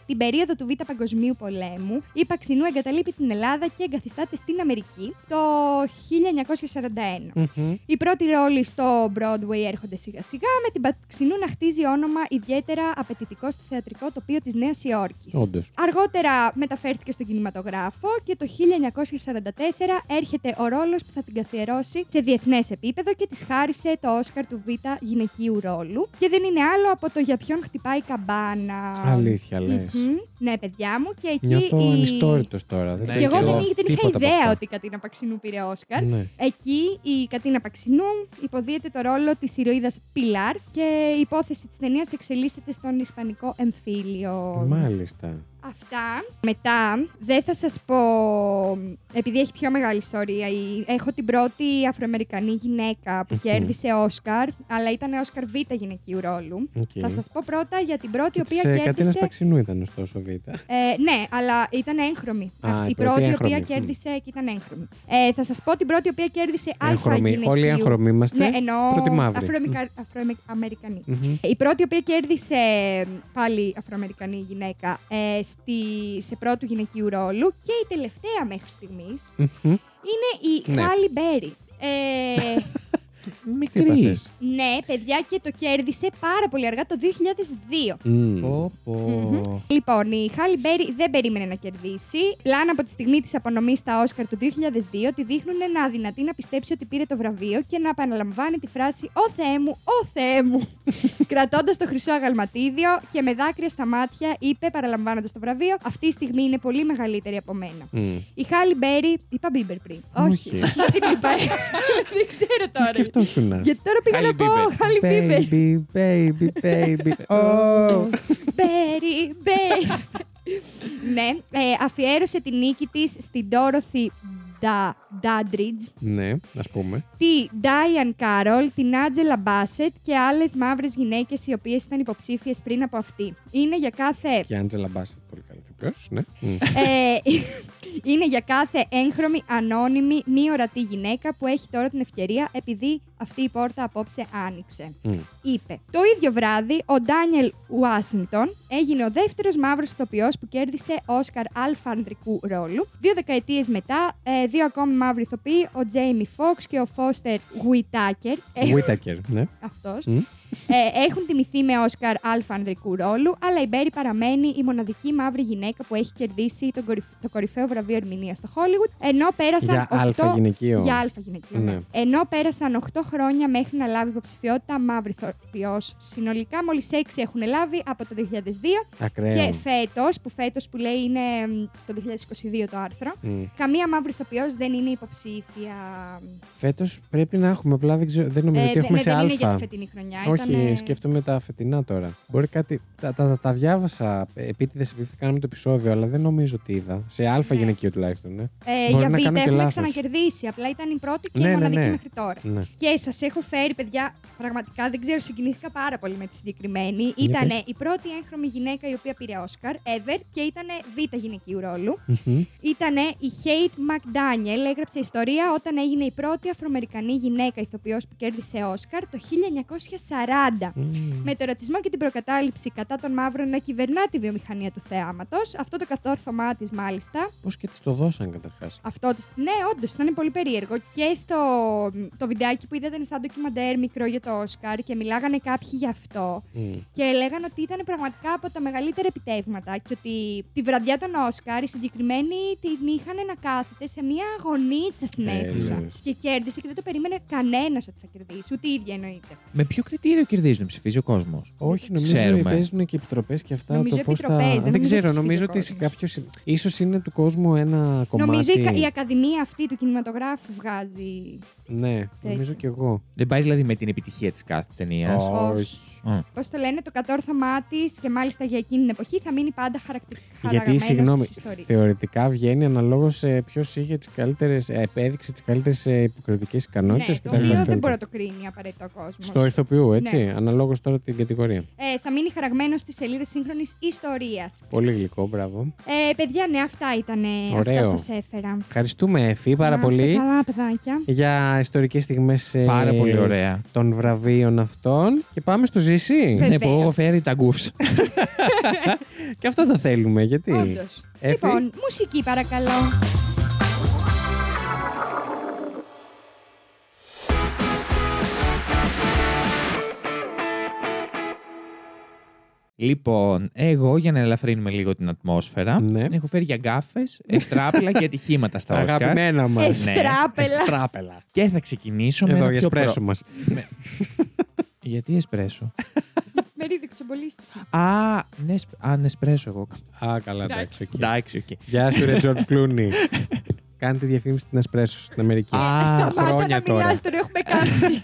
Την περίοδο του Β' Παγκοσμίου Πολέμου, η Παξινού εγκαταλείπει την Ελλάδα και εγκαθιστάται στην Αμερική το 1941. Οι πρώτοι ρόλοι στο Broadway έρχονται σιγά-σιγά, με την Παξινού να χτίζει όνομα ιδιαίτερα απαιτητικό στο θεατρικό τοπίο της Νέας Υόρκης. Αργότερα μεταφέρθηκε στον κινηματογράφο και το 1944 έρχεται ο ρόλος που θα την καθιερώσει σε διεθνές επίπεδο και της χάρισε το Όσκαρ του Β' γυναικείου ρόλου. Και δεν είναι άλλο από το «Για ποιον χτυπάει η καμπάνα». Αλήθεια λες. Ναι, παιδιά μου. Και εκεί νιώθω ανιστόρητος τώρα. Και εγώ δεν είχα ιδέα ότι η Κατίνα Παξινού πήρε Όσκαρ. Ναι. Εκεί η Κατίνα Παξινού υποδίεται το ρόλο της ηρωίδας Πιλάρ και η υπόθεση της ταινίας εξελίσσεται στον Ισπανικό εμφύλιο. Μάλιστα. Αυτά. Μετά, δεν θα σας πω, επειδή έχει πιο μεγάλη ιστορία, έχω την πρώτη Αφροαμερικανή γυναίκα που κέρδισε Όσκαρ, αλλά ήταν Όσκαρ Β' γυναικείου ρόλου. Θα σας πω πρώτα για την πρώτη, η οποία κέρδισε. Κατίνας Παξινού ήταν ωστόσο Β'. Ναι, αλλά ήταν έγχρωμη. Η πρώτη, η οποία κέρδισε και ήταν έγχρωμη. Θα σας πω την πρώτη, η οποία κέρδισε Α γυναικείου. Όλοι έγχρωμοι είμαστε. Ναι, ενώ Αφροαμερικανή. Η πρώτη, η οποία κέρδισε πάλι Αφροαμερικανή γυναίκα. Σε πρώτου γυναικείου ρόλου και η τελευταία μέχρι στιγμής είναι η Halle Berry. Μικρή. Ναι, παιδιά, και το κέρδισε πάρα πολύ αργά το 2002. Λοιπόν, η Halle Berry δεν περίμενε να κερδίσει. Πλάνα από τη στιγμή της απονομής στα Όσκαρ του 2002 τη δείχνουν να αδυνατεί να πιστέψει ότι πήρε το βραβείο και να επαναλαμβάνει τη φράση «Ω Θεέ μου, ω Θεέ μου», κρατώντας το χρυσό αγαλματίδιο και με δάκρυα στα μάτια είπε, παραλαμβάνοντας το βραβείο, «Αυτή η στιγμή είναι πολύ μεγαλύτερη από μένα». Η Halle Berry, είπα Bieber πριν. Όχι, σωστά την είπα. Δεν ξέρω τώρα. Γιατί τώρα πήγα να πω Halle Berry. Baby, oh. Berry. Ναι, αφιέρωσε την νίκη της στην Dorothy Dandridge. Ναι, ας πούμε. Τη Diane Carroll, την Angela Bassett και άλλες μαύρες γυναίκες οι οποίες ήταν υποψήφιες πριν από αυτή. Είναι για κάθε... Και Angela Bassett, πολύ καλή. Ναι. Είναι για κάθε έγχρωμη, ανώνυμη, μη ορατή γυναίκα που έχει τώρα την ευκαιρία, επειδή αυτή η πόρτα απόψε άνοιξε. Είπε. Το ίδιο βράδυ, ο Daniel Washington έγινε ο δεύτερος μαύρος ηθοποιός που κέρδισε Όσκαρ αλφα ανδρικού ρόλου. 2 δεκαετίες μετά, 2 ακόμη μαύροι ηθοποιοί, ο Jamie Fox και ο Foster Whitaker. Ναι. Αυτός. Έχουν τιμηθεί με Όσκαρ αλφα ανδρικού ρόλου, αλλά η Μπέρι παραμένει η μοναδική μαύρη γυναίκα που έχει κερδίσει το κορυφαίο βραβείο ερμηνείας στο Hollywood. Ενώ πέρασαν 8 γυναικείο. Ενώ πέρασαν 8 χρόνια μέχρι να λάβει υποψηφιότητα μαύρη ηθοποιός. Συνολικά μόλις 6 έχουν λάβει από το 2002. Ακραίο. Και φέτος που λέει είναι το 2022 το άρθρο, καμία μαύρη ηθοποιός δεν είναι υποψήφια. Φέτος πρέπει να έχουμε, απλά δεν νομίζω ότι έχουμε σε αλφα. Δεν είναι για τη φετινή χρονιά. Όχι, σκέφτομαι τα φετινά τώρα. Μπορεί κάτι, τα διάβασα επίτηδες επειδή θα κάναμε το επεισόδιο, αλλά δεν νομίζω ότι είδα. Σε αλφα γυναικείο τουλάχιστον. Για βίτα έχουμε ξανακερδίσει, απλά ήταν η πρώτη και μοναδική μέχρι τώρα. Ναι. Και σας έχω φέρει, παιδιά, πραγματικά δεν ξέρω, συγκινήθηκα πάρα πολύ με τη συγκεκριμένη. Ήταν η πρώτη έγχρωμη γυναίκα η οποία πήρε Όσκαρ, ever, και ήταν β' γυναικείου ρόλου. Mm-hmm. Ήταν η Hattie McDaniel, έγραψε ιστορία όταν έγινε η πρώτη αφροαμερικανή γυναίκα ηθοποιός που κέρδισε Όσκαρ το 1940. Mm. Με το ρατσισμό και την προκατάληψη κατά των μαύρων να κυβερνά τη βιομηχανία του θεάματος. Αυτό το κατόρθωμά της, μάλιστα. Πώς και της το δώσαν καταρχάς. Ναι, όντως ήταν πολύ περίεργο. Και στο βιντεάκι που είδα ήταν σαν ντοκιμαντέρ μικρό για το Όσκαρ και μιλάγανε κάποιοι γι' αυτό. Mm. Και λέγανε ότι ήταν πραγματικά από τα μεγαλύτερα επιτεύγματα και ότι τη βραδιά των Όσκαρ οι συγκεκριμένοι την είχαν να κάθεται σε μια αγωνίτσα στην αίθουσα. Και κέρδισε και δεν το περίμενε κανένας ότι θα κερδίσει, ούτε η ίδια εννοείται. Με ποιο κριτήριο κερδίζουν, ψηφίζει ο κόσμος? Όχι, νομίζω ότι παίζουν και επιτροπές και αυτά. Νομίζω επιτροπές. Δεν ξέρω, νομίζω ότι σε κάποιο. Ίσως είναι του κόσμου ένα κομμάτι. Νομίζω η Ακαδημία αυτή του κινηματογράφου βγάζει. Ναι, νομίζω κι εγώ. Δεν πάει δηλαδή με την επιτυχία της κάθε ταινίας. Όχι. Πώς το λένε, το κατόρθωμά της και μάλιστα για εκείνη την εποχή θα μείνει πάντα χαρακτηριστικό. Συγγνώμη, θεωρητικά βγαίνει αναλόγως ποιος είχε τις καλύτερες, επέδειξε τις καλύτερες υποκριτικές ικανότητες. Ναι, το οποίο δεν μπορεί να το κρίνει απαραίτητα ο κόσμος. Στο ηθοποιού, έτσι, ναι. Αναλόγως τώρα την κατηγορία. Θα μείνει χαραγμένο στις σελίδες σύγχρονης ιστορίας. Πολύ γλυκό, μπράβο. Παιδιά, ναι, αυτά ήταν. Αυτά σας έφερα. Ευχαριστούμε, Έφη, πάρα πολύ. Καλά, παιδάκια. Για ιστορικές στιγμές των βραβείων αυτών. Και πάμε στο Ζήσι. Ναι, που έχω φέρει τα γκουφς. Και αυτά τα θέλουμε, γιατί. Όντως. Λοιπόν, μουσική παρακαλώ. Λοιπόν, εγώ για να ελαφρύνουμε λίγο την ατμόσφαιρα, έχω φέρει για γκάφες, ευτράπελα και ατυχήματα στα Όσκαρ. Αγαπημένα μας. Ευτράπελα. Και θα ξεκινήσω με το πρέσο μας. Γιατί εσπρέσο? Μερίδι, κουτσομπολίστη. Α, νεσπρέσο εγώ. Α, καλά, εντάξει. Γεια σου, ρε George Clooney. Κάντε διαφήμιση στην Εσπρέσο στην Αμερική. Σταμάτα να μιλάς, τώρα έχουμε κάψει.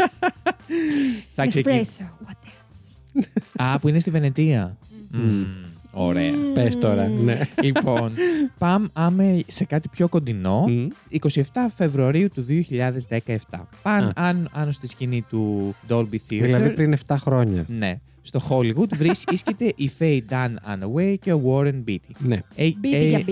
Εσπρέσο, what else? Α, που είναι στη Βενετία. Ωραία. Πες τώρα. Λοιπόν, πάμε σε κάτι πιο κοντινό. 27 Φεβρουαρίου του 2017. Πάνω στη σκηνή του Dolby Theater. Δηλαδή πριν 7 χρόνια. Ναι. Στο Hollywood βρίσκεται η Faye Dunaway και ο Warren Beatty. Ναι. Beatty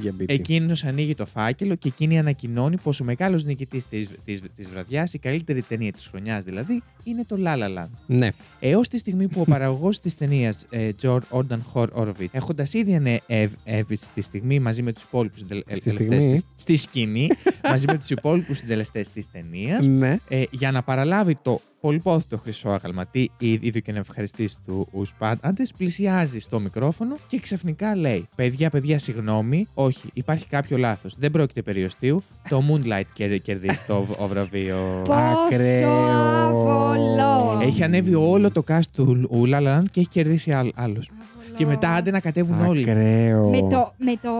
για Beatty. Εκείνος ανοίγει το φάκελο και εκείνη ανακοινώνει πως ο μεγάλος νικητής της βραδιάς, η καλύτερη ταινία της χρονιάς δηλαδή, είναι το La La Land. Ναι. Έως τη στιγμή που ο παραγωγός της ταινίας, George Stanley, έχοντας ήδη ανέβει στη στιγμή μαζί με τους υπόλοιπους συντελεστές στη σκηνή, μαζί με τους υπόλοιπους συντελεστές της ταινίας, για να παραλάβει το πολυπόθητο χρυσό αγαλματί, ήδη και να ευχαριστήσει τους πάντες, πλησιάζει στο μικρόφωνο και ξαφνικά λέει: Παιδιά, συγγνώμη, όχι, υπάρχει κάποιο λάθος. Δεν πρόκειται περί οστείου. Το Moonlight κερδίζει το βραβείο. Πόσο έχει ανέβει όλο το cast του La La Land και έχει κερδίσει άλλος. Και μετά άντε να κατέβουν όλοι. Με το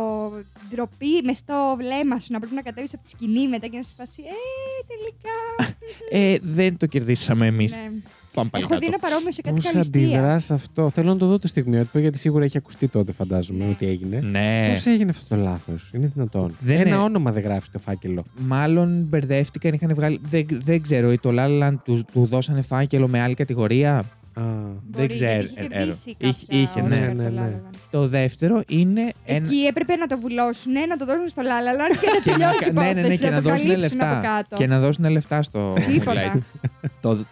ντροπή, με στο βλέμμα σου να πρέπει να κατέβεις από τη σκηνή μετά και να σου φάσει. Τελικά. Δεν το κερδίσαμε εμείς. Ναι. Πάμε πάλι. Έχω δει ένα παρόμοιο σε κάτι καλλιστεία. Πώς αντιδράς αυτό? Θέλω να το δω το στιγμιότυπο, γιατί σίγουρα έχει ακουστεί τότε, φαντάζομαι, ότι έγινε. Ναι. Πώς έγινε αυτό το λάθος? Είναι δυνατόν? Ένα όνομα δεν γράφει στο φάκελο. Μάλλον μπερδεύτηκαν, είχαν βγάλει. Δεν ξέρω, ή το La La Land του δώσανε φάκελο με άλλη κατηγορία. Δεν ξέρω. Είχε, ναι. Το δεύτερο είναι. Εκεί έπρεπε να το βουλώσουν, να το δώσουν στο La La Land και να τελειώσει η υπόθεση. Ναι, και να δώσουν λεφτά. Και να δώσουν λεφτά στο. Τίποτα.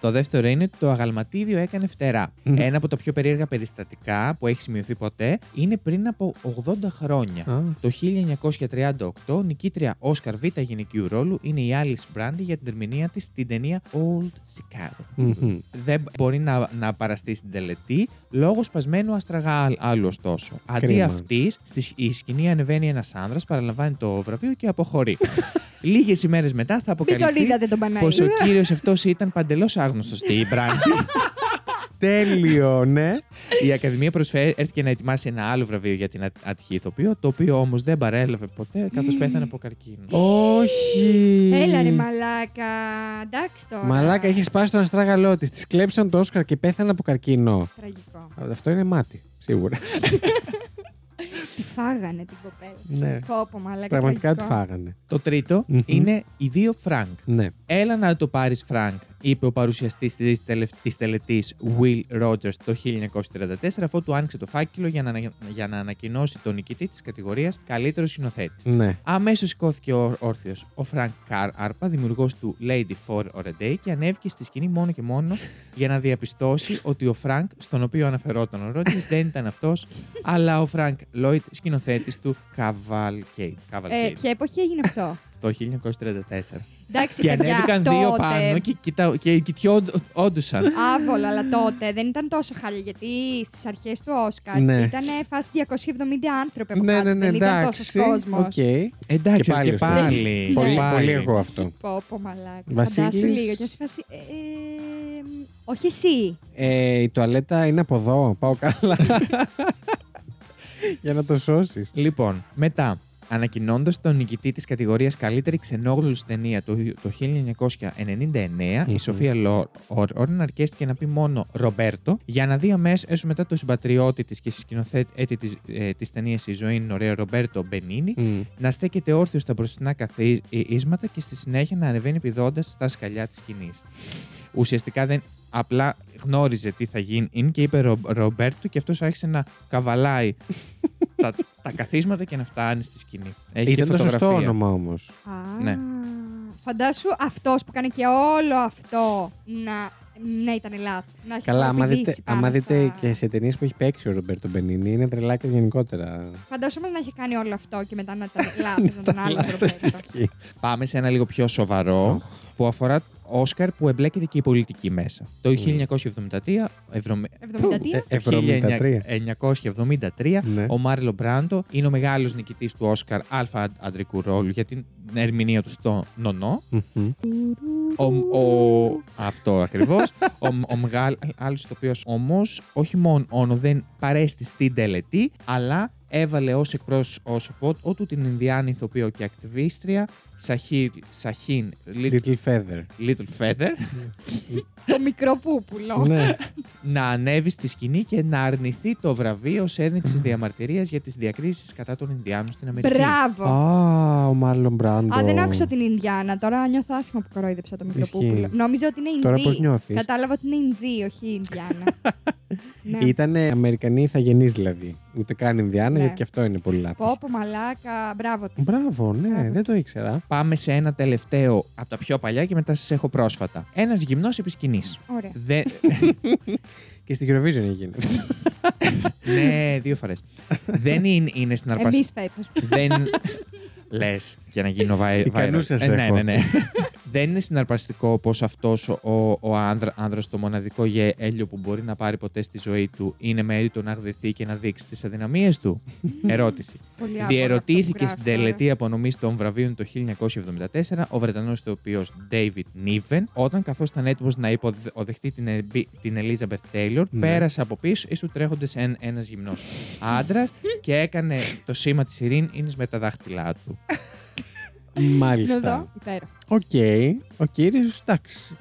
Το δεύτερο είναι ότι το αγαλματίδιο έκανε φτερά. Ένα από τα πιο περίεργα περιστατικά που έχει σημειωθεί ποτέ είναι πριν από 80 χρόνια. Το 1938, νικήτρια Όσκαρ β' γυναικείου ρόλου είναι η Alice Brandy για την ερμηνεία της στην ταινία Old Chicago. Δεν μπορεί να παραστεί στην τελετή λόγω σπασμένου αστραγάλου, ωστόσο. Αντί αυτή, στη σκηνή ανεβαίνει ένας άνδρας, παραλαμβάνει το βραβείο και αποχωρεί. Λίγες ημέρες μετά θα αποκαλυφθεί πως ο κύριος αυτός ήταν παντελώς άγνωστος στην πράξη. Τέλειο, ναι. Η Ακαδημία έρθει να ετοιμάσει ένα άλλο βραβείο για την ατυχή ηθοποιό, το οποίο όμως δεν παρέλαβε ποτέ, καθώς πέθανε από καρκίνο. Όχι! Έλα ρε μαλάκα, εντάξει τώρα. Μαλάκα, είχε σπάσει τον αστράγαλό της. Της κλέψαν το Όσκαρ και πέθανε από καρκίνο. Τραγικό. Αυτό είναι μάτι, σίγουρα. Τη φάγανε την κοπέλα. Ναι. Κόπο, μαλάκα. Πραγματικά τη φάγανε. Το τρίτο είναι οι δύο Φρανκ. Ναι. Έλα να το πάρεις Φρανκ, είπε ο παρουσιαστής της τελετής Will Rogers το 1934, αφού άνοιξε το φάκελο για να ανακοινώσει τον νικητή της κατηγορίας καλύτερο σκηνοθέτη. Ναι. Αμέσως σηκώθηκε όρθιος ο Φρανκ Άρπα, δημιουργός του Lady for a Day, και ανέβηκε στη σκηνή μόνο και μόνο για να διαπιστώσει ότι ο Φρανκ, στον οποίο αναφερόταν ο Rogers, δεν ήταν αυτός, αλλά ο Φρανκ Λόιτ, σκηνοθέτης του Cavalcade. Ποια εποχή έγινε αυτό? Το 1934. Εντάξει, και ανέβηκαν δύο τότε πάνω και κοιτιόντουσαν. Άβολα, αλλά τότε δεν ήταν τόσο χάλια, γιατί στις αρχές του Όσκαρ ήταν φάση 270 άνθρωποι από κάτω. Δεν ήταν τόσος κόσμος. Okay. Εντάξει, και πάλι. Πολύ εγώ αυτό. Πόπο μαλάκα. Βασίλης. Λίγο και φάση... όχι εσύ. Η τουαλέτα είναι από εδώ. Πάω καλά. Για να το σώσεις. Λοιπόν, μετά... Ανακοινώντας τον νικητή της κατηγορίας Καλύτερη Ξενόγλωσσης Ταινία το 1999, η Σοφία Λόρεν αρκέστηκε να πει μόνο Ρομπέρτο, για να δει αμέσως μετά το συμπατριώτη της και σκηνοθέτη της ταινίας Η ζωή είναι ωραία, Ρομπέρτο Μπενίνι, να στέκεται όρθιος στα μπροστινά καθίσματα και στη συνέχεια να ανεβαίνει πηδώντας στα σκαλιά της σκηνής. Ουσιαστικά δεν. Απλά γνώριζε τι θα γίνει και είπε Ρομπέρτο, και αυτός άρχισε να καβαλάει τα καθίσματα και να φτάνει στη σκηνή. Ήταν το σωστό όνομα όμως. Ναι. Φαντάσου αυτός που κάνει και όλο αυτό να ήταν λάθος. Καλά, άμα δείτε και σε ταινίες που έχει παίξει ο Ρομπέρτο Μπενίνι, είναι τρελάκια γενικότερα. Φαντάσου όμως να έχει κάνει όλο αυτό και μετά να ήταν λάθος, να τον άλλο Ρομπέρτο. Πάμε σε ένα λίγο πιο σοβαρό που αφορά Όσκαρ που εμπλέκεται και η πολιτική μέσα. Το 1973 ο Μάρλον Μπράντο είναι ο μεγάλος νικητής του Όσκαρ αλφα αντρικού ρόλου για την ερμηνεία του στο Νονό. Αυτό ακριβώς. Ο μεγάλος ηθοποιός όμως όχι μόνο δεν παρέστη στην τελετή, αλλά έβαλε ως εκπρόσωπό του την Ινδιάνη ηθοποιό και ακτιβίστρια Sacheen Littlefeather. Το μικρό πούπουλο. Να ανέβει στη σκηνή και να αρνηθεί το βραβείο ως ένδειξη διαμαρτυρίας για τις διακρίσεις κατά των Ινδιάνων στην Αμερική. Μπράβο! Ο Μάρλον Μπράντο. Αν δεν άκουσα την Ινδιάνα, τώρα νιώθω άσχημα που κορόιδεψα το μικρό πούπουλο. Νόμιζα ότι είναι Ινδί. Τώρα πώς νιώθεις? Κατάλαβα ότι είναι Ινδί, όχι Ινδιάνα. Ήτανε Αμερικανή ηθαγενής δηλαδή. Ούτε καν Ινδιάνα, γιατί και αυτό είναι πολύ λάθος. Πόπο, μαλάκα, μπράβο. Μπράβο, ναι, δεν το ήξερα. Πάμε σε ένα τελευταίο από τα πιο παλιά και μετά σας έχω πρόσφατα. Ένας γυμνός επί σκηνής. Ωραία. Και στην Eurovision έγινε. Ναι, δύο φορές. Δεν είναι συναρπαστικό. Εμείς φέτος. Δεν λες για να γίνω viral. Ναι. Δεν είναι συναρπαστικό πως αυτός ο άνδρας, το μοναδικό γέλιο που μπορεί να πάρει ποτέ στη ζωή του, είναι μέρη του να γδεθεί και να δείξει τις αδυναμίες του. Ερώτηση. Διερωτήθηκε στην τελετή απονομής των βραβείων το 1974 ο Βρετανός ηθοποιός David Niven, όταν καθώς ήταν έτοιμος να υποδεχτεί την Elizabeth Taylor, πέρασε από πίσω εις του τρέχοντας ένας γυμνός άντρας και έκανε το σήμα της ειρήνης με τα δάχτυλά του. Μάλιστα. Ο κύριος, εντάξει.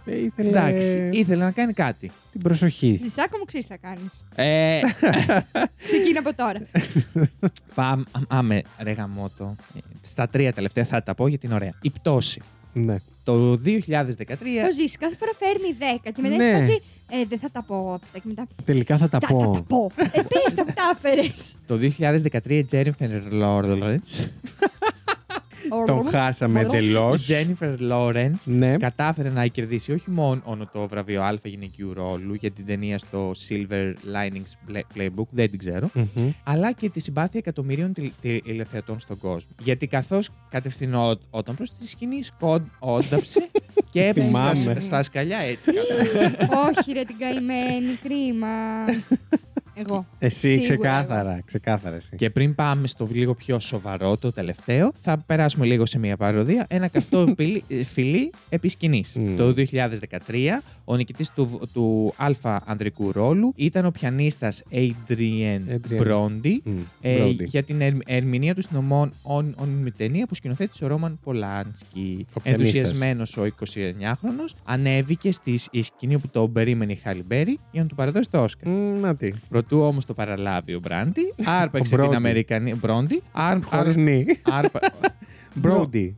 Ήθελε να κάνει κάτι. Την προσοχή. Ζησάκο μου, ξέρεις τι θα κάνεις. Ξεκίνα από τώρα. Πάμε, ρε γαμώτο. Στα τρία τελευταία θα τα πω γιατί είναι ωραία. Η πτώση. Ναι. Το 2013. Το Ζήσης κάθε φορά φέρνει 10 και μετά είναι σπασί. Δεν θα τα πω. Τελικά θα τα πω. Θα τα πω. Πες τα που τα έφερες. Το 2013 Τζένιφερ Λόρεντς. Τον χάσαμε εντελώς. Η Τζένιφερ Λόρενς κατάφερε να κερδίσει όχι μόνο το βραβείο Α γυναικείου ρόλου για την ταινία στο Silver Linings Playbook, δεν την ξέρω, αλλά και τη συμπάθεια εκατομμυρίων τηλεθεατών στον κόσμο. Γιατί καθώς κατευθυνόταν προς τη σκηνή, σκόνταψε και έπεσε στα σκαλιά έτσι. Όχι, ρε την καημένη, κρίμα. Εγώ. Εσύ ξεκάθαρα εσύ. Και πριν πάμε στο λίγο πιο σοβαρό, το τελευταίο, θα περάσουμε λίγο σε μια παροδία. Ένα καυτό φιλί επί σκηνής. Το 2013, ο νικητής του αλφα ανδρικού ρόλου ήταν ο πιανίστας Adrian Brody για την ερμηνεία του στην ομώνυμη ταινία που σκηνοθέτησε ο Ρόμαν Πολάνσκι. Ενθουσιασμένος ο 29χρονος, ανέβηκε στη σκηνή που τον περίμενε η Halle Berry για να του παραδώσει το Oscar. Να τι. Προτού όμως το παραλάβει ο Μπράντι, άρπαξε την Αμερικανή. Μπρόντι.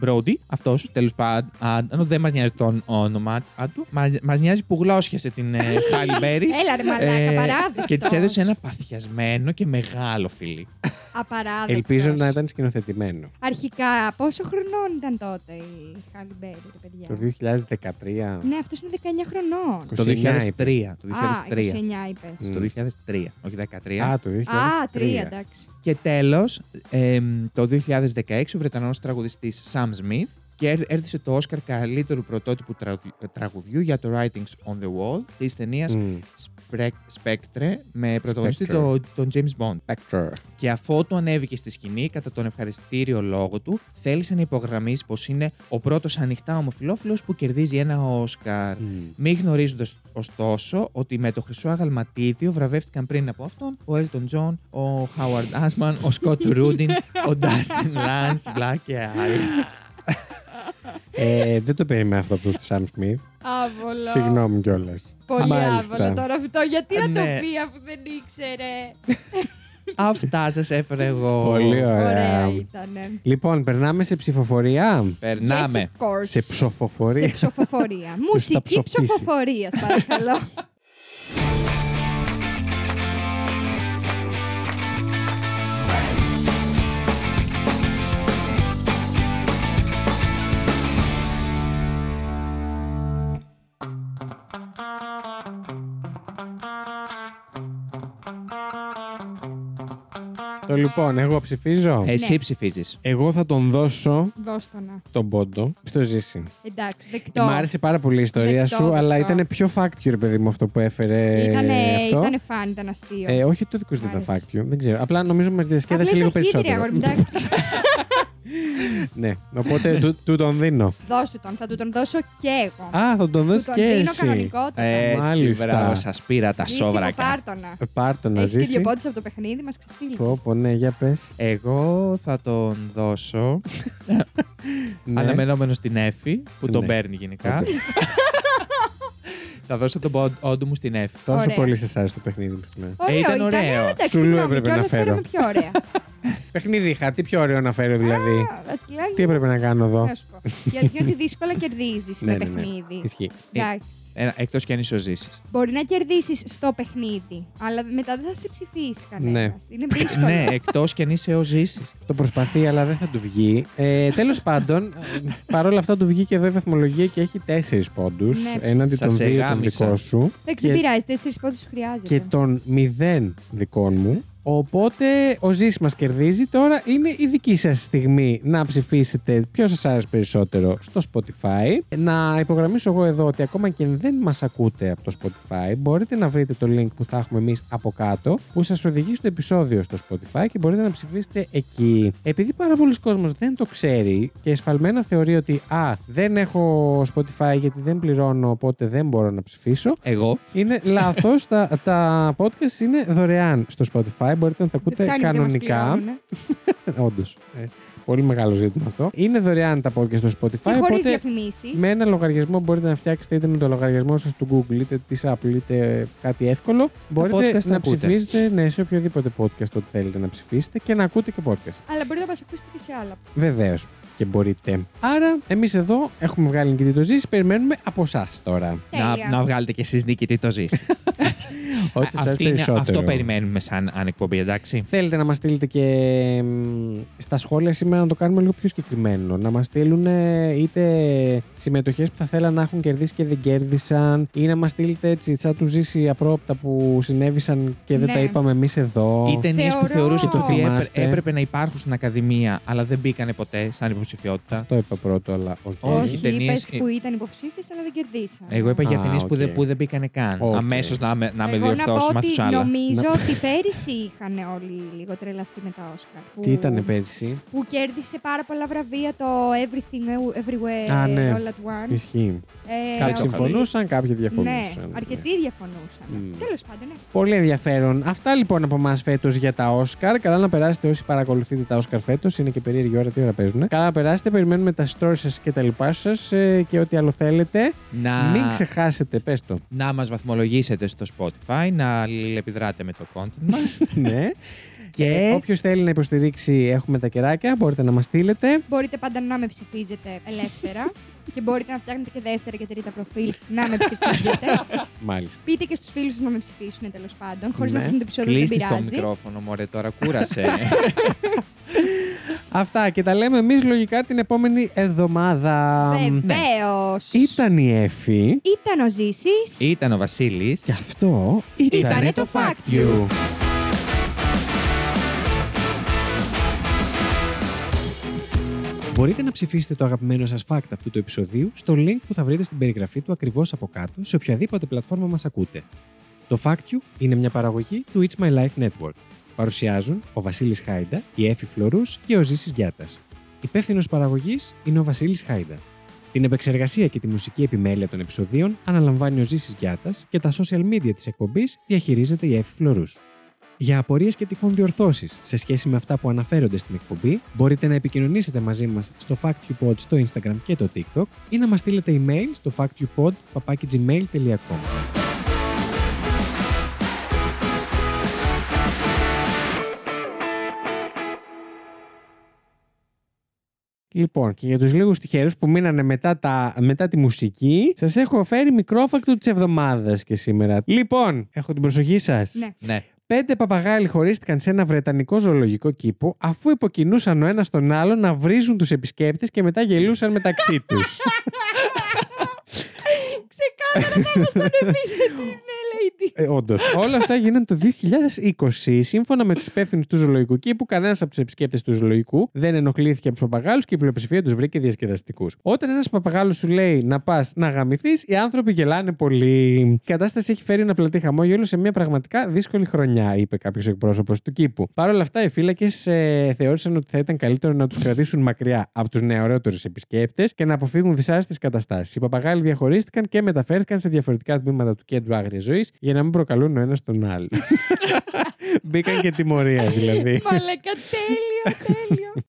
Μπρόντι, αυτός τέλος πάντων, δεν μας νοιάζει το όνομα του, μας νοιάζει που γλώσιασε την Halle Berry. Έλα ρε μαλάκα, παράδεκτος. Και της έδωσε ένα παθιασμένο και μεγάλο φιλί. Απαράδεκτος. Ελπίζω να ήταν σκηνοθετημένο. Αρχικά, πόσο χρονών ήταν τότε η Halle Berry, παιδιά? Το 2013. Ναι, αυτός είναι 19 χρονών. Το 2003. Το 2003, όχι 13. Το 2003, εντάξει. Και τέλος, το 2016 ο Βρετανός τραγουδιστής Sam Smith κέρδισε το Όσκαρ καλύτερου πρωτότυπου τραγουδιού για το Writings on the Wall της ταινίας Spectre με πρωταγωνιστή τον James Bond. Spectre. Και αφότου ανέβηκε στη σκηνή κατά τον ευχαριστήριο λόγο του, θέλησε να υπογραμμίσει πως είναι ο πρώτος ανοιχτά ομοφυλόφιλος που κερδίζει ένα Όσκαρ. Μη γνωρίζοντας ωστόσο ότι με το χρυσό αγαλματίδιο βραβεύτηκαν πριν από αυτόν ο Elton John, ο Howard Ashman, ο Scott Rudin, ο Dustin Lance, Black και άλλοι. Δεν το περίμενα αυτό από τον Sam Smith. Άβολο. Συγγνώμη κιόλας. Πολύ άβολο τώρα αυτό. Γιατί να το πει αφού δεν ήξερε? Αυτά σας έφερα εγώ. Πολύ ωραία ήτανε. Λοιπόν, περνάμε σε ψηφοφορία. Περνάμε. Yes, σε ψηφοφορία. Σε ψηφοφορία. Μουσική ψηφοφορίας, παρακαλώ. Λοιπόν, εγώ ψηφίζω. Εσύ ψηφίζεις. Εγώ θα τον δώσω τον πόντο στο Ζήση. Εντάξει, δεκτό. Μ' άρεσε πάρα πολύ η ιστορία σου, αλλά ήταν πιο Fact You, παιδί μου, αυτό που έφερε. Ήταν φαν, ήταν αστείο. Όχι, το δικό σου δεν ήταν Fact You. Δεν ξέρω. Απλά νομίζω μας διασκέδασε λίγο περισσότερο. Ναι, οπότε του τον δίνω. Δώστε τον, θα του τον δώσω και εγώ. Θα τον δώσω και εσύ. Του τον δίνω κανονικότητα. Έτσι, μπράβο, σας πήρα τα σόβρακα. Πάρτονα, Ζήση. Έχεις και δύο πόντους από το παιχνίδι, μας ξεφύλισες. Πόπο, ναι, για πες. Εγώ θα τον δώσω, αναμενόμενο στην Έφη, που τον παίρνει γενικά. Θα δώσω τον πόντο μου στην Έφη. Τόσο πολύ σας άρεσε το παιχνίδι μου. Ήταν ωραίο. Σουλού έπρεπε να φέρω. Παιχνίδι είχα, τι πιο ωραίο να φέρω δηλαδή. Βασιλάκι, τι έπρεπε να κάνω εδώ? Γιατί δύσκολα κερδίζεις με παιχνίδι. Ισχύει. Εκτός κι αν είσαι ο Ζήσης. Μπορεί να κερδίσεις στο παιχνίδι, αλλά μετά δεν θα σε ψηφίσει κανένας. Είναι δύσκολο. Ναι, εκτός κι αν είσαι ο Ζήσης. Το προσπαθεί, αλλά δεν θα του βγει. Τέλος πάντων, παρόλα αυτά του βγήκε εδώ η βαθμολογία και έχει 4 πόντους. Έναντι των 2 των δικών σου. Δεν πειράζει, 4 πόντους χρειάζεται. Και των 0 δικών μου. Οπότε ο Ζήσης μας κερδίζει. Τώρα είναι η δική σας στιγμή να ψηφίσετε ποιο σας άρεσε περισσότερο στο Spotify. Να υπογραμμίσω εγώ εδώ ότι ακόμα και αν δεν μας ακούτε από το Spotify, μπορείτε να βρείτε το link που θα έχουμε εμείς από κάτω, που σας οδηγεί στο επεισόδιο στο Spotify και μπορείτε να ψηφίσετε εκεί. Επειδή πάρα πολλοί κόσμος δεν το ξέρει και εσφαλμένα θεωρεί ότι δεν έχω Spotify γιατί δεν πληρώνω, οπότε δεν μπορώ να ψηφίσω. Εγώ. Είναι λάθος. Τα podcast είναι δωρεάν στο Spotify. Μπορείτε να τα ακούτε κανονικά. Όντως. Πολύ μεγάλο ζήτημα αυτό. Είναι δωρεάν τα podcast στο Spotify. Και χωρίς διαφημίσεις. Με ένα λογαριασμό μπορείτε να φτιάξετε, είτε με το λογαριασμό σας του Google, είτε της Apple, είτε κάτι εύκολο. Μπορείτε να ψηφίσετε σε οποιοδήποτε podcast ό,τι θέλετε να ψηφίσετε και να ακούτε και podcast. Αλλά μπορείτε να μας ακούσετε και σε άλλα. Βεβαίως. Και μπορείτε. Άρα, εμείς εδώ έχουμε βγάλει νικητή το Ζήση. Περιμένουμε από εσάς τώρα. Να βγάλετε κι εσείς νικητή το Ζήση. Αυτό περιμένουμε σαν ανεκπομπή, εντάξει. Θέλετε να μας στείλετε και στα σχόλια σήμερα να το κάνουμε λίγο πιο συγκεκριμένο. Να μας στείλουν είτε συμμετοχές που θα θέλαν να έχουν κερδίσει και δεν κέρδισαν, ή να μας στείλετε έτσι, σαν του Ζήση, απρόπτα που συνέβησαν και δεν τα είπαμε εμείς εδώ. Ή ταινίες που θεωρούσατε ότι έπρεπε να υπάρχουν στην Ακαδημία, αλλά δεν μπήκανε ποτέ σαν υποψηφιότητα. Αυτό είπα πρώτο, αλλά όχι. Ταινίες που ήταν υποψήφιες, αλλά δεν κερδίσαν. Εγώ είπα για ταινίες που δεν μπήκανε καν. Αμέσως να με διορθώσετε. να πω ότι νομίζω ότι πέρυσι είχαν όλοι λίγο τρελαθεί με τα Όσκαρ. Τι ήτανε πέρυσι? Που κέρδισε πάρα πολλά βραβεία το Everything Everywhere All at Once. Ισχύει. Κάποιοι συμφωνούσαν, κάποιοι διαφωνούσαν. Ναι, αρκετοί διαφωνούσαν. Τέλος πάντων, ναι. Πολύ ενδιαφέρον. Αυτά λοιπόν από εμάς φέτος για τα Όσκαρ. Καλά να περάσετε όσοι παρακολουθείτε τα Όσκαρ φέτος. Είναι και περίεργη ώρα, τι ώρα παίζουν. Καλά να περάσετε. Περιμένουμε τα stories σας και τα λοιπά σας και ό,τι άλλο θέλετε. Μην ξεχάσετε, πες το. Να μας βαθμολογήσετε στο Spotify, να αλληλεπιδράτε με το content μας. Ναι. Και όποιος θέλει να υποστηρίξει, έχουμε τα κεράκια, μπορείτε να μας στείλετε. Μπορείτε πάντα να με ψηφίζετε ελεύθερα. Και μπορείτε να φτιάχνετε και δεύτερα και τρίτα προφίλ να με ψηφίζετε. Μάλιστα. Πείτε και στους φίλους σας να με ψηφίσουν, τέλος πάντων. Χωρίς να ακούσουν το επεισόδιο, δεν πειράζει. Κλείστης το μικρόφωνο, μωρέ, τώρα κούρασε. Αυτά και τα λέμε εμείς λογικά την επόμενη εβδομάδα. Βεβαίως. Ήταν η Έφη. Ήταν ο Ζήσης. Ήταν ο Βασίλης. Και αυτό ήταν το Fact You. Μπορείτε να ψηφίσετε το αγαπημένο σας fact αυτού του επεισοδίου στο link που θα βρείτε στην περιγραφή του ακριβώς από κάτω σε οποιαδήποτε πλατφόρμα μας ακούτε. Το Fact You είναι μια παραγωγή του It's My Life Network. Παρουσιάζουν ο Βασίλης Χάιντα, η Έφη Φλωρούς και ο Ζήσης Γιάτας. Υπεύθυνος παραγωγής είναι ο Βασίλης Χάιντα. Την επεξεργασία και τη μουσική επιμέλεια των επεισοδίων αναλαμβάνει ο Ζήσης Γιάτας και τα social media της εκπομπής διαχειρίζεται η Έφη Φλωρούς. Για απορίες και τυχόν διορθώσεις σε σχέση με αυτά που αναφέρονται στην εκπομπή, μπορείτε να επικοινωνήσετε μαζί μας στο FactYouPod στο Instagram και το TikTok ή να μας στείλετε email στο factyoupod@gmail.com. Λοιπόν, και για τους λίγους τυχερούς που μείνανε μετά τη μουσική, σας έχω φέρει μικρόφακτο της εβδομάδας και σήμερα. Λοιπόν, έχω την προσοχή σας. Ναι. 5 παπαγάλοι χωρίστηκαν σε ένα βρετανικό ζωολογικό κήπο αφού υποκινούσαν ο ένας τον άλλο να βρίζουν τους επισκέπτες και μετά γελούσαν μεταξύ τους. Ξεκάθαρα να ήμασταν εμείς με την LAD. Όντως. Όλα αυτά γίνανε το 2020. Σύμφωνα με τους υπεύθυνους του ζωολογικού κήπου, κανένας από τους επισκέπτες του ζωολογικού δεν ενοχλήθηκε από τους παπαγάλους και η πλειοψηφία τους βρήκε διασκεδαστικούς. Όταν ένας παπαγάλος σου λέει να πας να γαμηθείς, οι άνθρωποι γελάνε πολύ. Η κατάσταση έχει φέρει ένα πλατή χαμόγελο σε μια πραγματικά δύσκολη χρονιά, είπε κάποιος εκπρόσωπος του κήπου. Παρ' όλα αυτά, οι φύλακες θεώρησαν ότι θα ήταν καλύτερο να τους κρατήσουν μακριά από τους νεαρότερους επισκέπτες και να αποφύγουν δυσάρεστες καταστάσεις. Οι παπαγάλοι διαχωρίστηκαν και μεταφέρθηκαν σε διαφορετικά τμήματα του κέντρου άγριας ζωής για να μην προκαλούν ο ένας τον άλλο. Μπήκαν και τιμωρία δηλαδή. Μαλάκα, τέλειο.